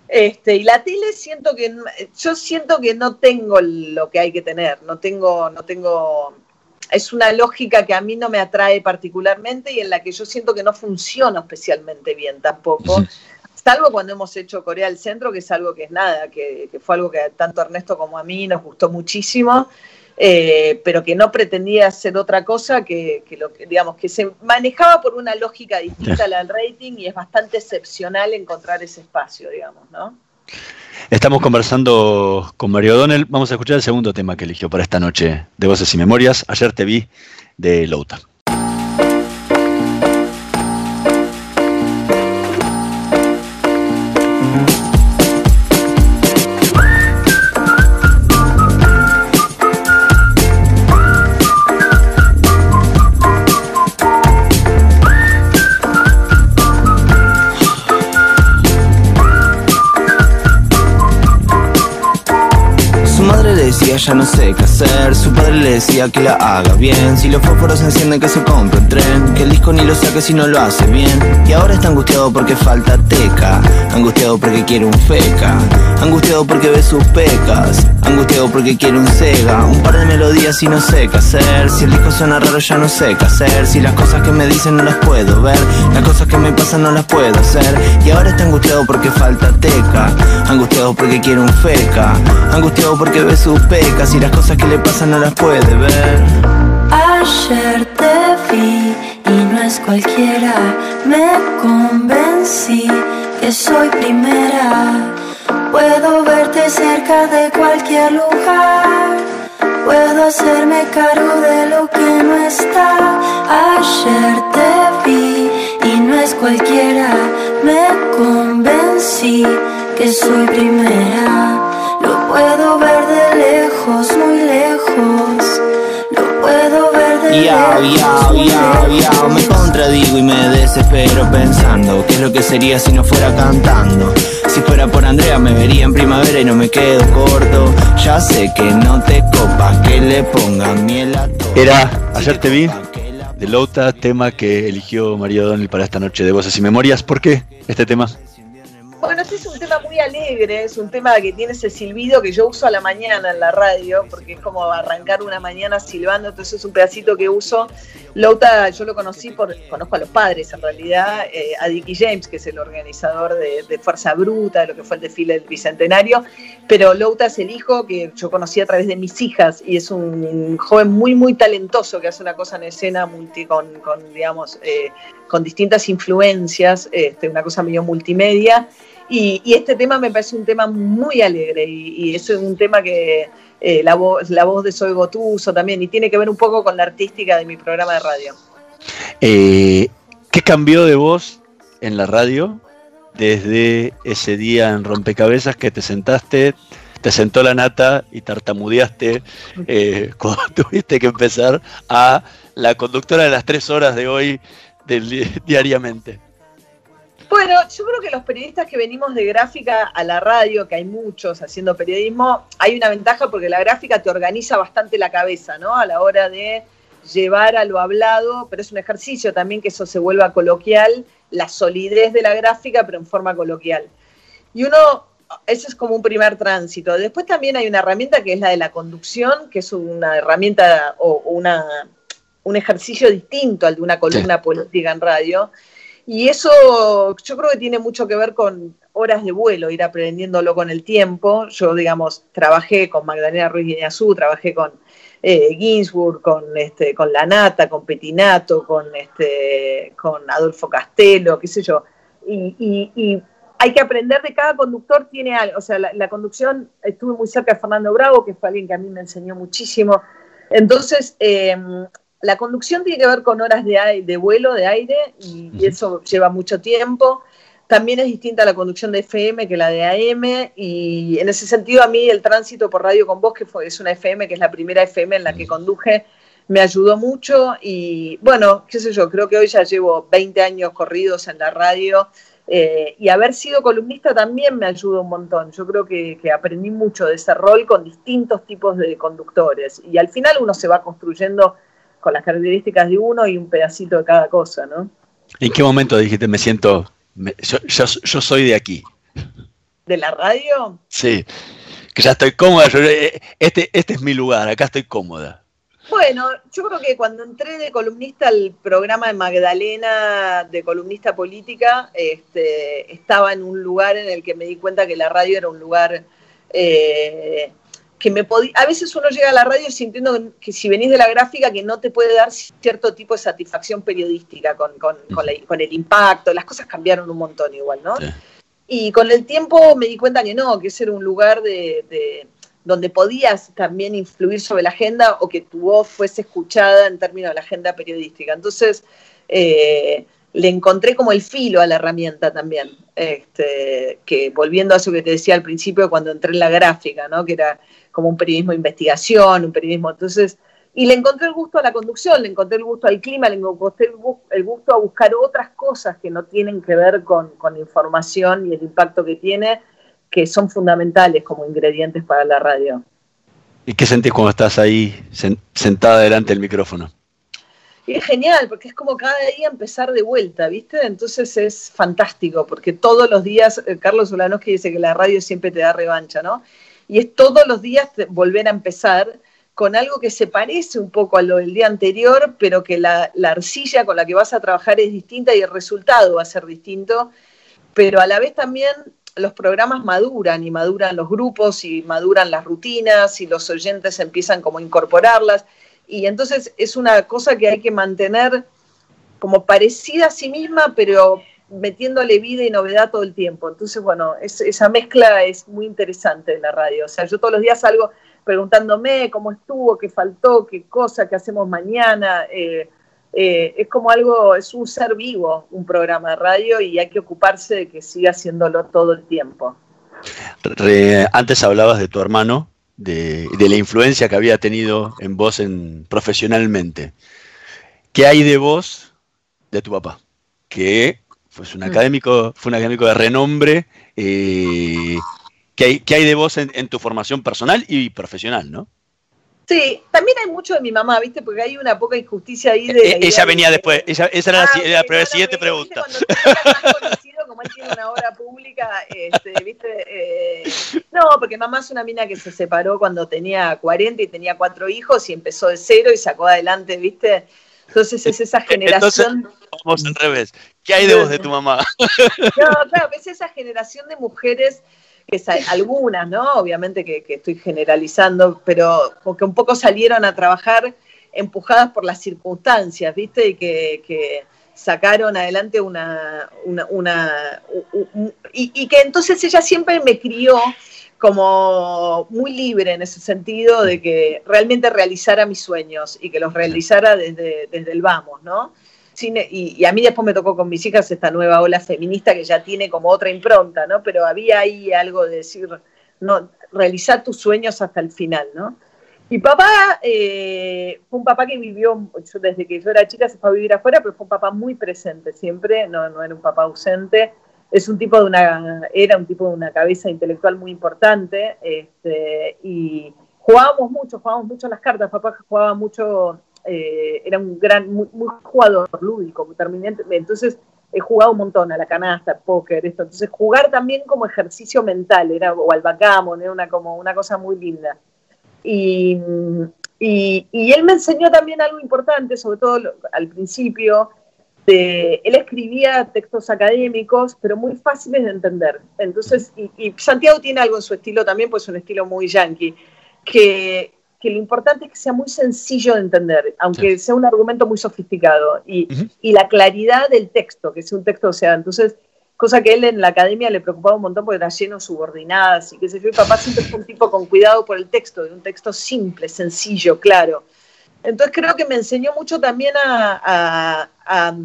Este, y la tele siento que... Yo siento que no tengo lo que hay que tener. No tengo... no tengo Es una lógica que a mí no me atrae particularmente y en la que yo siento que no funciona especialmente bien tampoco. Salvo cuando hemos hecho Corea del Centro, que es algo que es nada, que, que fue algo que tanto a Ernesto como a mí nos gustó muchísimo, eh, pero que no pretendía hacer otra cosa que, que lo que, digamos, que se manejaba por una lógica distinta al rating, y es bastante excepcional encontrar ese espacio, digamos, ¿no? Estamos conversando con María O'Donnell. Vamos a escuchar el segundo tema que eligió para esta noche de Voces y Memorias, Ayer te vi, de Louta. Ya no sé qué hacer, su padre le decía que la haga bien. Si los fósforos se encienden que se compre un tren, que el disco ni lo saque si no lo hace bien. Y ahora está angustiado porque falta teca, angustiado porque quiere un feca, angustiado porque ve sus pecas, angustiado porque quiere un Sega. Un par de melodías y no sé qué hacer. Si el disco suena raro ya no sé qué hacer. Si las cosas que me dicen no las puedo ver, las cosas que me pasan no las puedo hacer. Y ahora está angustiado porque falta teca, angustiado porque quiere un feca, angustiado porque ve sus pecas, y las cosas que le pasan no las puede ver. Ayer te vi y no es cualquiera, me convencí que soy primera. Puedo verte cerca de cualquier lugar, puedo hacerme cargo de lo que no está. Ayer te vi y no es cualquiera, me convencí que soy primera. Lo puedo ver de lejos, muy lejos. Lo puedo ver de yeah, lejos, yeah, muy yeah, lejos. Yeah. Me contradigo y me desespero pensando qué es lo que sería si no fuera cantando. Si fuera por Andrea me vería en primavera y no me quedo corto. Ya sé que no te copas que le pongan miel a todo. Era Ayer te vi, de Louta, tema que eligió María O'Donnell para esta noche de Voces y Memorias. ¿Por qué este tema? Bueno, este es un tema muy alegre, es un tema que tiene ese silbido que yo uso a la mañana en la radio, porque es como arrancar una mañana silbando, entonces es un pedacito que uso. Louta, yo lo conocí, por, conozco a los padres en realidad, eh, a Dickie James, que es el organizador de, de Fuerza Bruta, de lo que fue el desfile del Bicentenario, pero Louta es el hijo que yo conocí a través de mis hijas, y es un joven muy, muy talentoso que hace una cosa en escena multi, con, con, digamos, eh, con distintas influencias, este, una cosa medio multimedia. Y, y este tema me parece un tema muy alegre, y, y es un tema que, eh, la, voz, la voz de Soy Gotuso también, y tiene que ver un poco con la artística de mi programa de radio. Eh, ¿Qué cambió de voz en la radio desde ese día en Rompecabezas que te sentaste, te sentó la nata y tartamudeaste eh, cuando tuviste que empezar, a la conductora de las tres horas de hoy del, diariamente? Bueno, yo creo que los periodistas que venimos de gráfica a la radio, que hay muchos haciendo periodismo, hay una ventaja porque la gráfica te organiza bastante la cabeza, ¿no? A la hora de llevar a lo hablado, pero es un ejercicio también que eso se vuelva coloquial, la solidez de la gráfica, pero en forma coloquial. Y uno, eso es como un primer tránsito. Después también hay una herramienta que es la de la conducción, que es una herramienta o una, un ejercicio distinto al de una columna sí. política en radio. Y eso yo creo que tiene mucho que ver con horas de vuelo, ir aprendiéndolo con el tiempo. Yo, digamos, trabajé con Magdalena Ruiz Guiñazú, trabajé con eh, Ginsburg, con, este, con Lanata, con Petinato, con, este, con Adolfo Castello, qué sé yo. Y, y, y hay que aprender de cada conductor, tiene algo. O sea, la, la conducción, estuve muy cerca de Fernando Bravo, que fue alguien que a mí me enseñó muchísimo. Entonces... Eh, la conducción tiene que ver con horas de, de vuelo, de aire, y, y eso lleva mucho tiempo. También es distinta la conducción de F M que la de A M, y en ese sentido a mí el tránsito por Radio con Voz, que fue, es una F M, que es la primera F M en la que conduje, me ayudó mucho. Y bueno, qué sé yo, creo que hoy ya llevo veinte años corridos en la radio, eh, y haber sido columnista también me ayudó un montón. Yo creo que, que aprendí mucho de ese rol con distintos tipos de conductores, y al final uno se va construyendo con las características de uno y un pedacito de cada cosa, ¿no? ¿En qué momento dijiste, me siento, me, yo, yo, yo soy de aquí? ¿De la radio? Sí, que ya estoy cómoda, yo, este, este es mi lugar, acá estoy cómoda. Bueno, yo creo que cuando entré de columnista al programa de Magdalena, de columnista política, este, estaba en un lugar en el que me di cuenta que la radio era un lugar... Eh, que me podía, a veces uno llega a la radio sintiendo que si venís de la gráfica que no te puede dar cierto tipo de satisfacción periodística con, con, con, la, con el impacto, las cosas cambiaron un montón igual, ¿no? Sí. Y con el tiempo me di cuenta que no, que ese era un lugar de, de donde podías también influir sobre la agenda o que tu voz fuese escuchada en términos de la agenda periodística. Entonces eh, le encontré como el filo a la herramienta también, este, que volviendo a eso que te decía al principio cuando entré en la gráfica, ¿no? Que era como un periodismo de investigación, un periodismo, entonces, y le encontré el gusto a la conducción, le encontré el gusto al clima, le encontré el, bu el gusto a buscar otras cosas que no tienen que ver con, con información y el impacto que tiene, que son fundamentales como ingredientes para la radio. ¿Y qué sentís cuando estás ahí sentada delante del micrófono? Y es genial, porque es como cada día empezar de vuelta, ¿viste? Entonces es fantástico, porque todos los días, Carlos Ulanowski dice que la radio siempre te da revancha, ¿no? Y es todos los días volver a empezar con algo que se parece un poco a lo del día anterior, pero que la, la arcilla con la que vas a trabajar es distinta y el resultado va a ser distinto, pero a la vez también los programas maduran, y maduran los grupos, y maduran las rutinas, y los oyentes empiezan como a incorporarlas, y entonces es una cosa que hay que mantener como parecida a sí misma, pero metiéndole vida y novedad todo el tiempo. Entonces, bueno, es, esa mezcla es muy interesante en la radio. O sea, yo todos los días salgo preguntándome cómo estuvo, qué faltó, qué cosa, qué hacemos mañana. Eh, eh, es como algo, es un ser vivo, un programa de radio, y hay que ocuparse de que siga haciéndolo todo el tiempo. Re, antes hablabas de tu hermano, de, de la influencia que había tenido en vos en, profesionalmente. ¿Qué hay de vos, de tu papá? Que... Pues un académico, fue un académico de renombre. Eh, ¿qué, hay, ¿Qué hay de vos en, en tu formación personal y profesional, no? Sí, también hay mucho de mi mamá, ¿viste? Porque hay una poca injusticia ahí de... Eh, ella venía de... después, ella, esa era ah, la, la, la, la siguiente no, pregunta. Tan conocido como él tiene una obra pública, este, ¿viste? Eh, no, porque mamá es una mina que se separó cuando tenía cuarenta y tenía cuatro hijos y empezó de cero y sacó adelante, ¿viste? Entonces es esa generación... Entonces, vamos al revés. ¿Qué hay de vos de tu mamá? No, claro, es esa generación de mujeres, que es, algunas, ¿no? Obviamente que, que estoy generalizando, pero que un poco salieron a trabajar empujadas por las circunstancias, ¿viste? Y que, que sacaron adelante una... una, una u, u, u, y, y que entonces ella siempre me crió como muy libre en ese sentido de que realmente realizara mis sueños y que los realizara desde, desde el vamos, ¿no? Cine, y, y a mí después me tocó con mis hijas esta nueva ola feminista que ya tiene como otra impronta, ¿no? Pero había ahí algo de decir, no, realizar tus sueños hasta el final, ¿no? Y papá eh, fue un papá que vivió, yo desde que yo era chica se fue a vivir afuera, pero fue un papá muy presente siempre, no, no era un papá ausente, es un tipo de una, era un tipo de una cabeza intelectual muy importante, este, y jugábamos mucho, jugábamos mucho las cartas, papá jugaba mucho, eh, era un gran, muy, muy jugador lúdico, muy terminante, entonces he jugado un montón a la canasta, al póker, esto, entonces jugar también como ejercicio mental, era, o al backgammon, era una, como una cosa muy linda. Y, y, y él me enseñó también algo importante, sobre todo al principio, de, él escribía textos académicos, pero muy fáciles de entender. Entonces, y, y Santiago tiene algo en su estilo también, pues es un estilo muy yanqui, que, que lo importante es que sea muy sencillo de entender, aunque sea un argumento muy sofisticado, y, uh-huh. y la claridad del texto, que sea un texto, o sea, entonces... Cosa que él en la academia le preocupaba un montón porque era lleno de subordinadas y qué sé yo. Y papá siempre fue un tipo con cuidado por el texto, de un texto simple, sencillo, claro. Entonces creo que me enseñó mucho también a, a, a,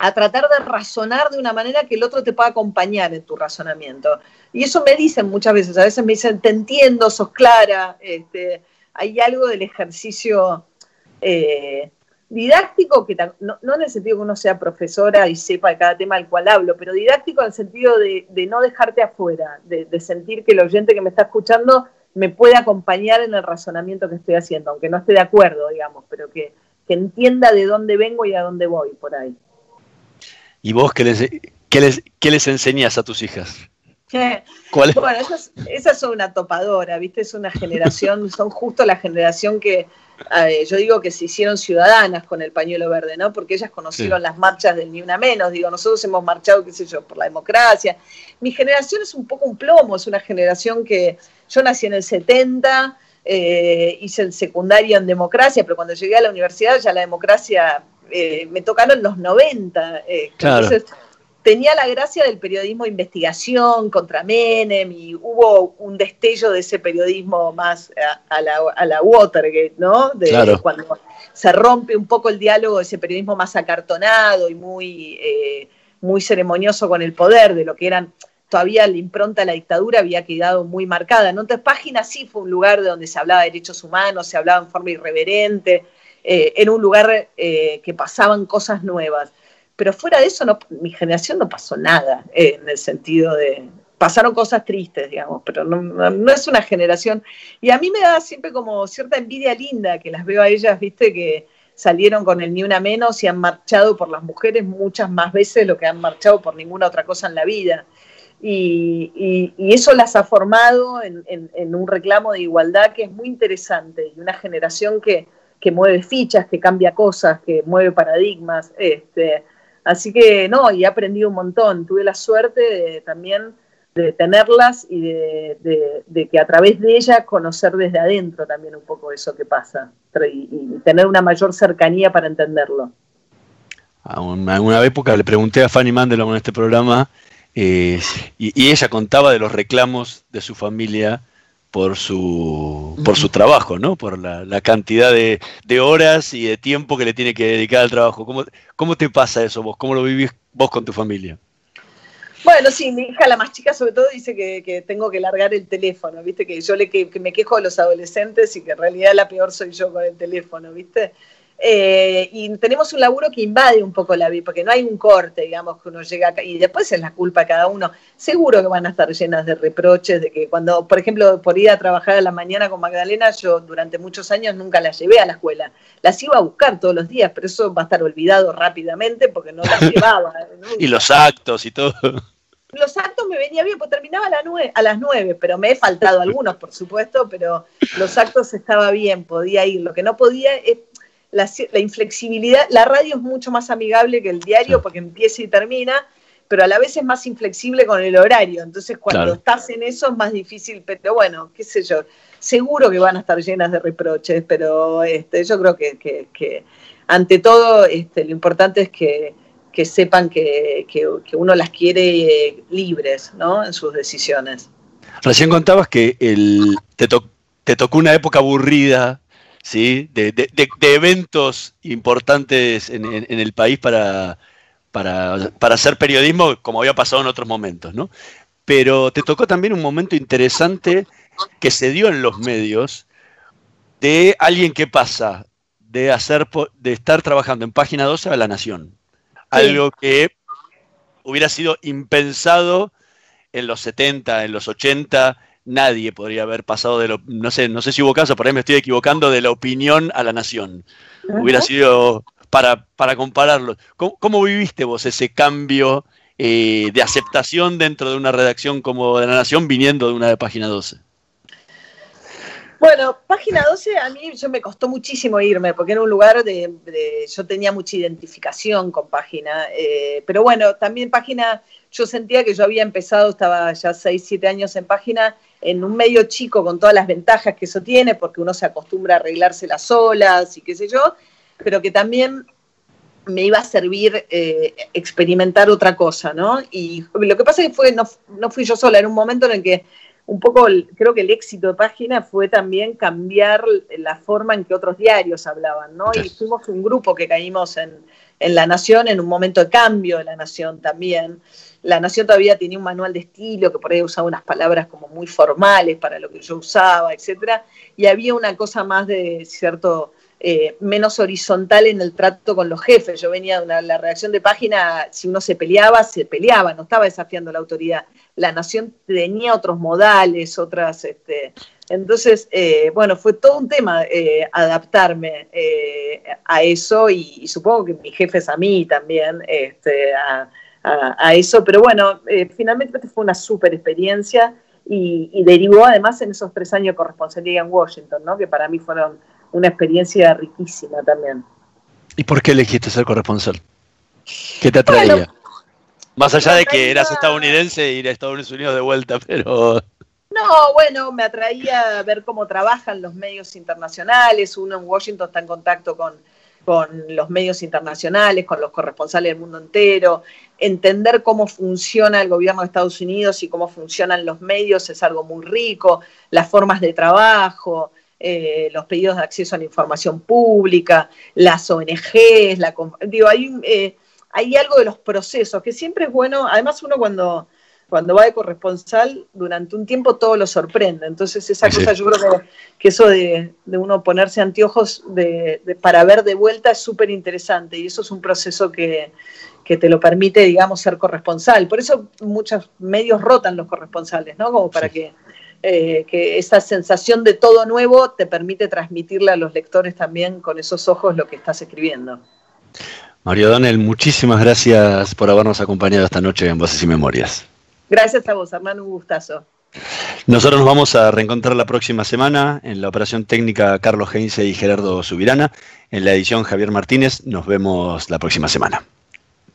a tratar de razonar de una manera que el otro te pueda acompañar en tu razonamiento. Y eso me dicen muchas veces. A veces me dicen, te entiendo, sos clara. Este, hay algo del ejercicio... Eh, didáctico, que no, no en el sentido que uno sea profesora y sepa cada tema al cual hablo, pero didáctico en el sentido de, de no dejarte afuera, de, de sentir que el oyente que me está escuchando me puede acompañar en el razonamiento que estoy haciendo, aunque no esté de acuerdo, digamos, pero que, que entienda de dónde vengo y a dónde voy por ahí. ¿Y vos qué les, qué les, qué les enseñás a tus hijas? ¿Cuál es? Bueno, esas, esas son una topadora, ¿viste? Es una generación, son justo la generación que eh, yo digo que se hicieron ciudadanas con el pañuelo verde, ¿no? Porque ellas conocieron sí. las marchas del Ni Una Menos, digo, nosotros hemos marchado, qué sé yo, por la democracia. Mi generación es un poco un plomo, es una generación que yo nací en el setenta, eh, hice el secundario en democracia, pero cuando llegué a la universidad ya la democracia eh, me tocaron los noventa. Eh, claro. Entonces, tenía la gracia del periodismo de investigación contra Menem y hubo un destello de ese periodismo más a, a, la, a la Watergate, ¿no? De, claro. de cuando se rompe un poco el diálogo de ese periodismo más acartonado y muy, eh, muy ceremonioso con el poder, de lo que eran todavía la impronta de la dictadura había quedado muy marcada, ¿no? Entonces Página sí fue un lugar de donde se hablaba de derechos humanos, se hablaba en forma irreverente, eh, era un lugar eh, que pasaban cosas nuevas. Pero fuera de eso, no, mi generación no pasó nada, eh, en el sentido de... Pasaron cosas tristes, digamos, pero no, no, no es una generación... Y a mí me da siempre como cierta envidia linda, que las veo a ellas, viste, que salieron con el Ni Una Menos y han marchado por las mujeres muchas más veces de lo que han marchado por ninguna otra cosa en la vida. Y, y, y eso las ha formado en, en, en un reclamo de igualdad que es muy interesante, y una generación que, que mueve fichas, que cambia cosas, que mueve paradigmas, este... Así que, no, y he aprendido un montón. Tuve la suerte de, también de tenerlas y de, de, de que a través de ellas conocer desde adentro también un poco eso que pasa y, y tener una mayor cercanía para entenderlo. Alguna época le pregunté a Fanny Mandelbaum en este programa eh, y, y ella contaba de los reclamos de su familia por su, por su trabajo, ¿no? Por la, la cantidad de, de horas y de tiempo que le tiene que dedicar al trabajo. ¿Cómo, cómo te pasa eso vos? ¿Cómo lo vivís vos con tu familia? Bueno, sí, mi hija, la más chica, sobre todo, dice que, que tengo que largar el teléfono, ¿viste? Que yo le que, que me quejo de los adolescentes y que en realidad la peor soy yo con el teléfono, ¿viste? Eh, y tenemos un laburo que invade un poco la vida, porque no hay un corte, digamos, que uno llega acá, y después es la culpa de cada uno. Seguro que van a estar llenas de reproches, de que cuando, por ejemplo, por ir a trabajar a la mañana con Magdalena, yo durante muchos años nunca las llevé a la escuela. Las iba a buscar todos los días, pero eso va a estar olvidado rápidamente porque no las llevaba. ¿No? Y los actos y todo. Los actos me venía bien, pues terminaba a, la nueve, a las nueve, pero me he faltado algunos, por supuesto, pero los actos estaba bien, podía ir. Lo que no podía es La, la inflexibilidad, la radio es mucho más amigable que el diario porque empieza y termina, pero a la vez es más inflexible con el horario, entonces cuando claro. estás en eso es más difícil, pero bueno, qué sé yo, seguro que van a estar llenas de reproches, pero este, yo creo que, que, que ante todo este, lo importante es que, que sepan que, que, que uno las quiere libres, ¿no? En sus decisiones. Recién contabas que el, te, to, te tocó una época aburrida, ¿sí? De, de, de, de eventos importantes en, en, en el país para, para, para hacer periodismo, como había pasado en otros momentos, ¿no? Pero te tocó también un momento interesante que se dio en los medios de alguien que pasa de hacer de estar trabajando en Página doce a La Nación. Sí. Algo que hubiera sido impensado en los setenta, en los ochenta, nadie podría haber pasado de lo, no sé, no sé si hubo caso, por ahí me estoy equivocando, de La Opinión a La Nación. Uh-huh. Hubiera sido para, para compararlo. ¿Cómo, cómo viviste vos ese cambio eh, de aceptación dentro de una redacción como de La Nación viniendo de una de Página doce? Bueno, Página doce a mí yo me costó muchísimo irme, porque era un lugar de... de yo tenía mucha identificación con Página, eh, pero bueno, también Página, yo sentía que yo había empezado, estaba ya seis, siete años en Página, en un medio chico con todas las ventajas que eso tiene, porque uno se acostumbra a arreglárselas solas y qué sé yo, pero que también me iba a servir eh, experimentar otra cosa, ¿no? Y lo que pasa es que fue, no, no fui yo sola, era un momento en el que un poco creo que el éxito de Página fue también cambiar la forma en que otros diarios hablaban, ¿no? Y fuimos un grupo que caímos en, en La Nación, en un momento de cambio de La Nación también. La Nación todavía tenía un manual de estilo, que por ahí usaba unas palabras como muy formales para lo que yo usaba, etcétera. Y había una cosa más de cierto, eh, menos horizontal en el trato con los jefes. Yo venía de una, la redacción de Página, si uno se peleaba, se peleaba, no estaba desafiando la autoridad. La Nación tenía otros modales, otras... Este, entonces, eh, bueno, fue todo un tema eh, adaptarme eh, a eso y, y supongo que mis jefes a mí también, este, a, a, a eso. Pero bueno, eh, finalmente fue una súper experiencia y, y derivó además en esos tres años de corresponsalía en Washington, ¿no? Que para mí fueron una experiencia riquísima también. ¿Y por qué elegiste ser corresponsal? ¿Qué te atraía? Bueno, más allá de que eras estadounidense y ir a Estados Unidos de vuelta, pero... No, bueno, me atraía ver cómo trabajan los medios internacionales. Uno en Washington está en contacto con, con los medios internacionales, con los corresponsales del mundo entero. Entender cómo funciona el gobierno de Estados Unidos y cómo funcionan los medios es algo muy rico. Las formas de trabajo... Eh, los pedidos de acceso a la información pública, las O N Ges, la, digo, hay, eh, hay algo de los procesos que siempre es bueno. Además uno cuando, cuando va de corresponsal durante un tiempo todo lo sorprende, entonces esa cosa sí. Yo creo que, que eso de, de uno ponerse anteojos de, de, para ver de vuelta es súper interesante y eso es un proceso que, que te lo permite, digamos, ser corresponsal. Por eso muchos medios rotan los corresponsales, ¿no? Como para sí. que Eh, que esa sensación de todo nuevo te permite transmitirle a los lectores también con esos ojos lo que estás escribiendo. María O'Donnell, muchísimas gracias por habernos acompañado esta noche en Voces y Memorias. Gracias a vos, Hernán, un gustazo. Nosotros nos vamos a reencontrar la próxima semana en la operación técnica Carlos Heinze y Gerardo Subirana, en la edición Javier Martínez. Nos vemos la próxima semana.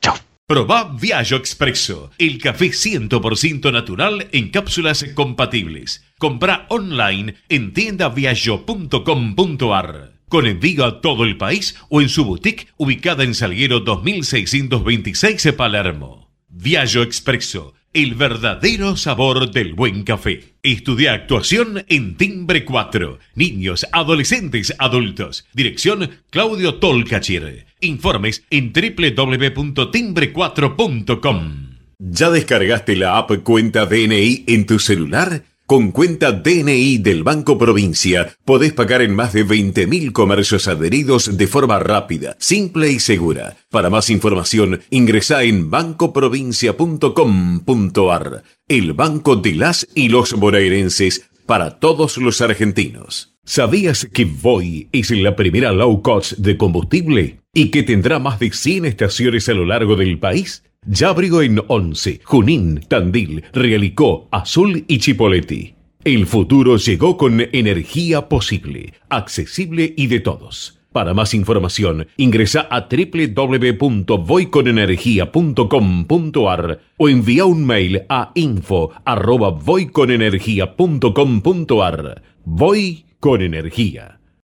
Chao. Probá Viaggio Espresso, el café cien por ciento natural en cápsulas compatibles. Comprá online en tienda viaggio punto com punto ar, con envío a todo el país o en su boutique ubicada en Salguero dos mil seiscientos veintiséis de Palermo. Viaggio Espresso, el verdadero sabor del buen café. Estudia actuación en Timbre cuatro. Niños, adolescentes, adultos. Dirección Claudio Tolcachir. Informes en doble u doble u doble u punto timbre cuatro punto com. ¿Ya descargaste la app Cuenta D N I en tu celular? Con Cuenta D N I del Banco Provincia podés pagar en más de veinte mil comercios adheridos de forma rápida, simple y segura. Para más información, ingresá en banco provincia punto com punto ar. El banco de las y los bonaerenses para todos los argentinos. ¿Sabías que Voy es la primera low cost de combustible y que tendrá más de cien estaciones a lo largo del país? Ya abrió en Once, Junín, Tandil, Realicó, Azul y Chipoleti. El futuro llegó con energía posible, accesible y de todos. Para más información, ingresa a doble u doble u doble u punto voy con energía punto com punto ar o envía un mail a info arroba voy con energía punto com punto ar. Voy con energía.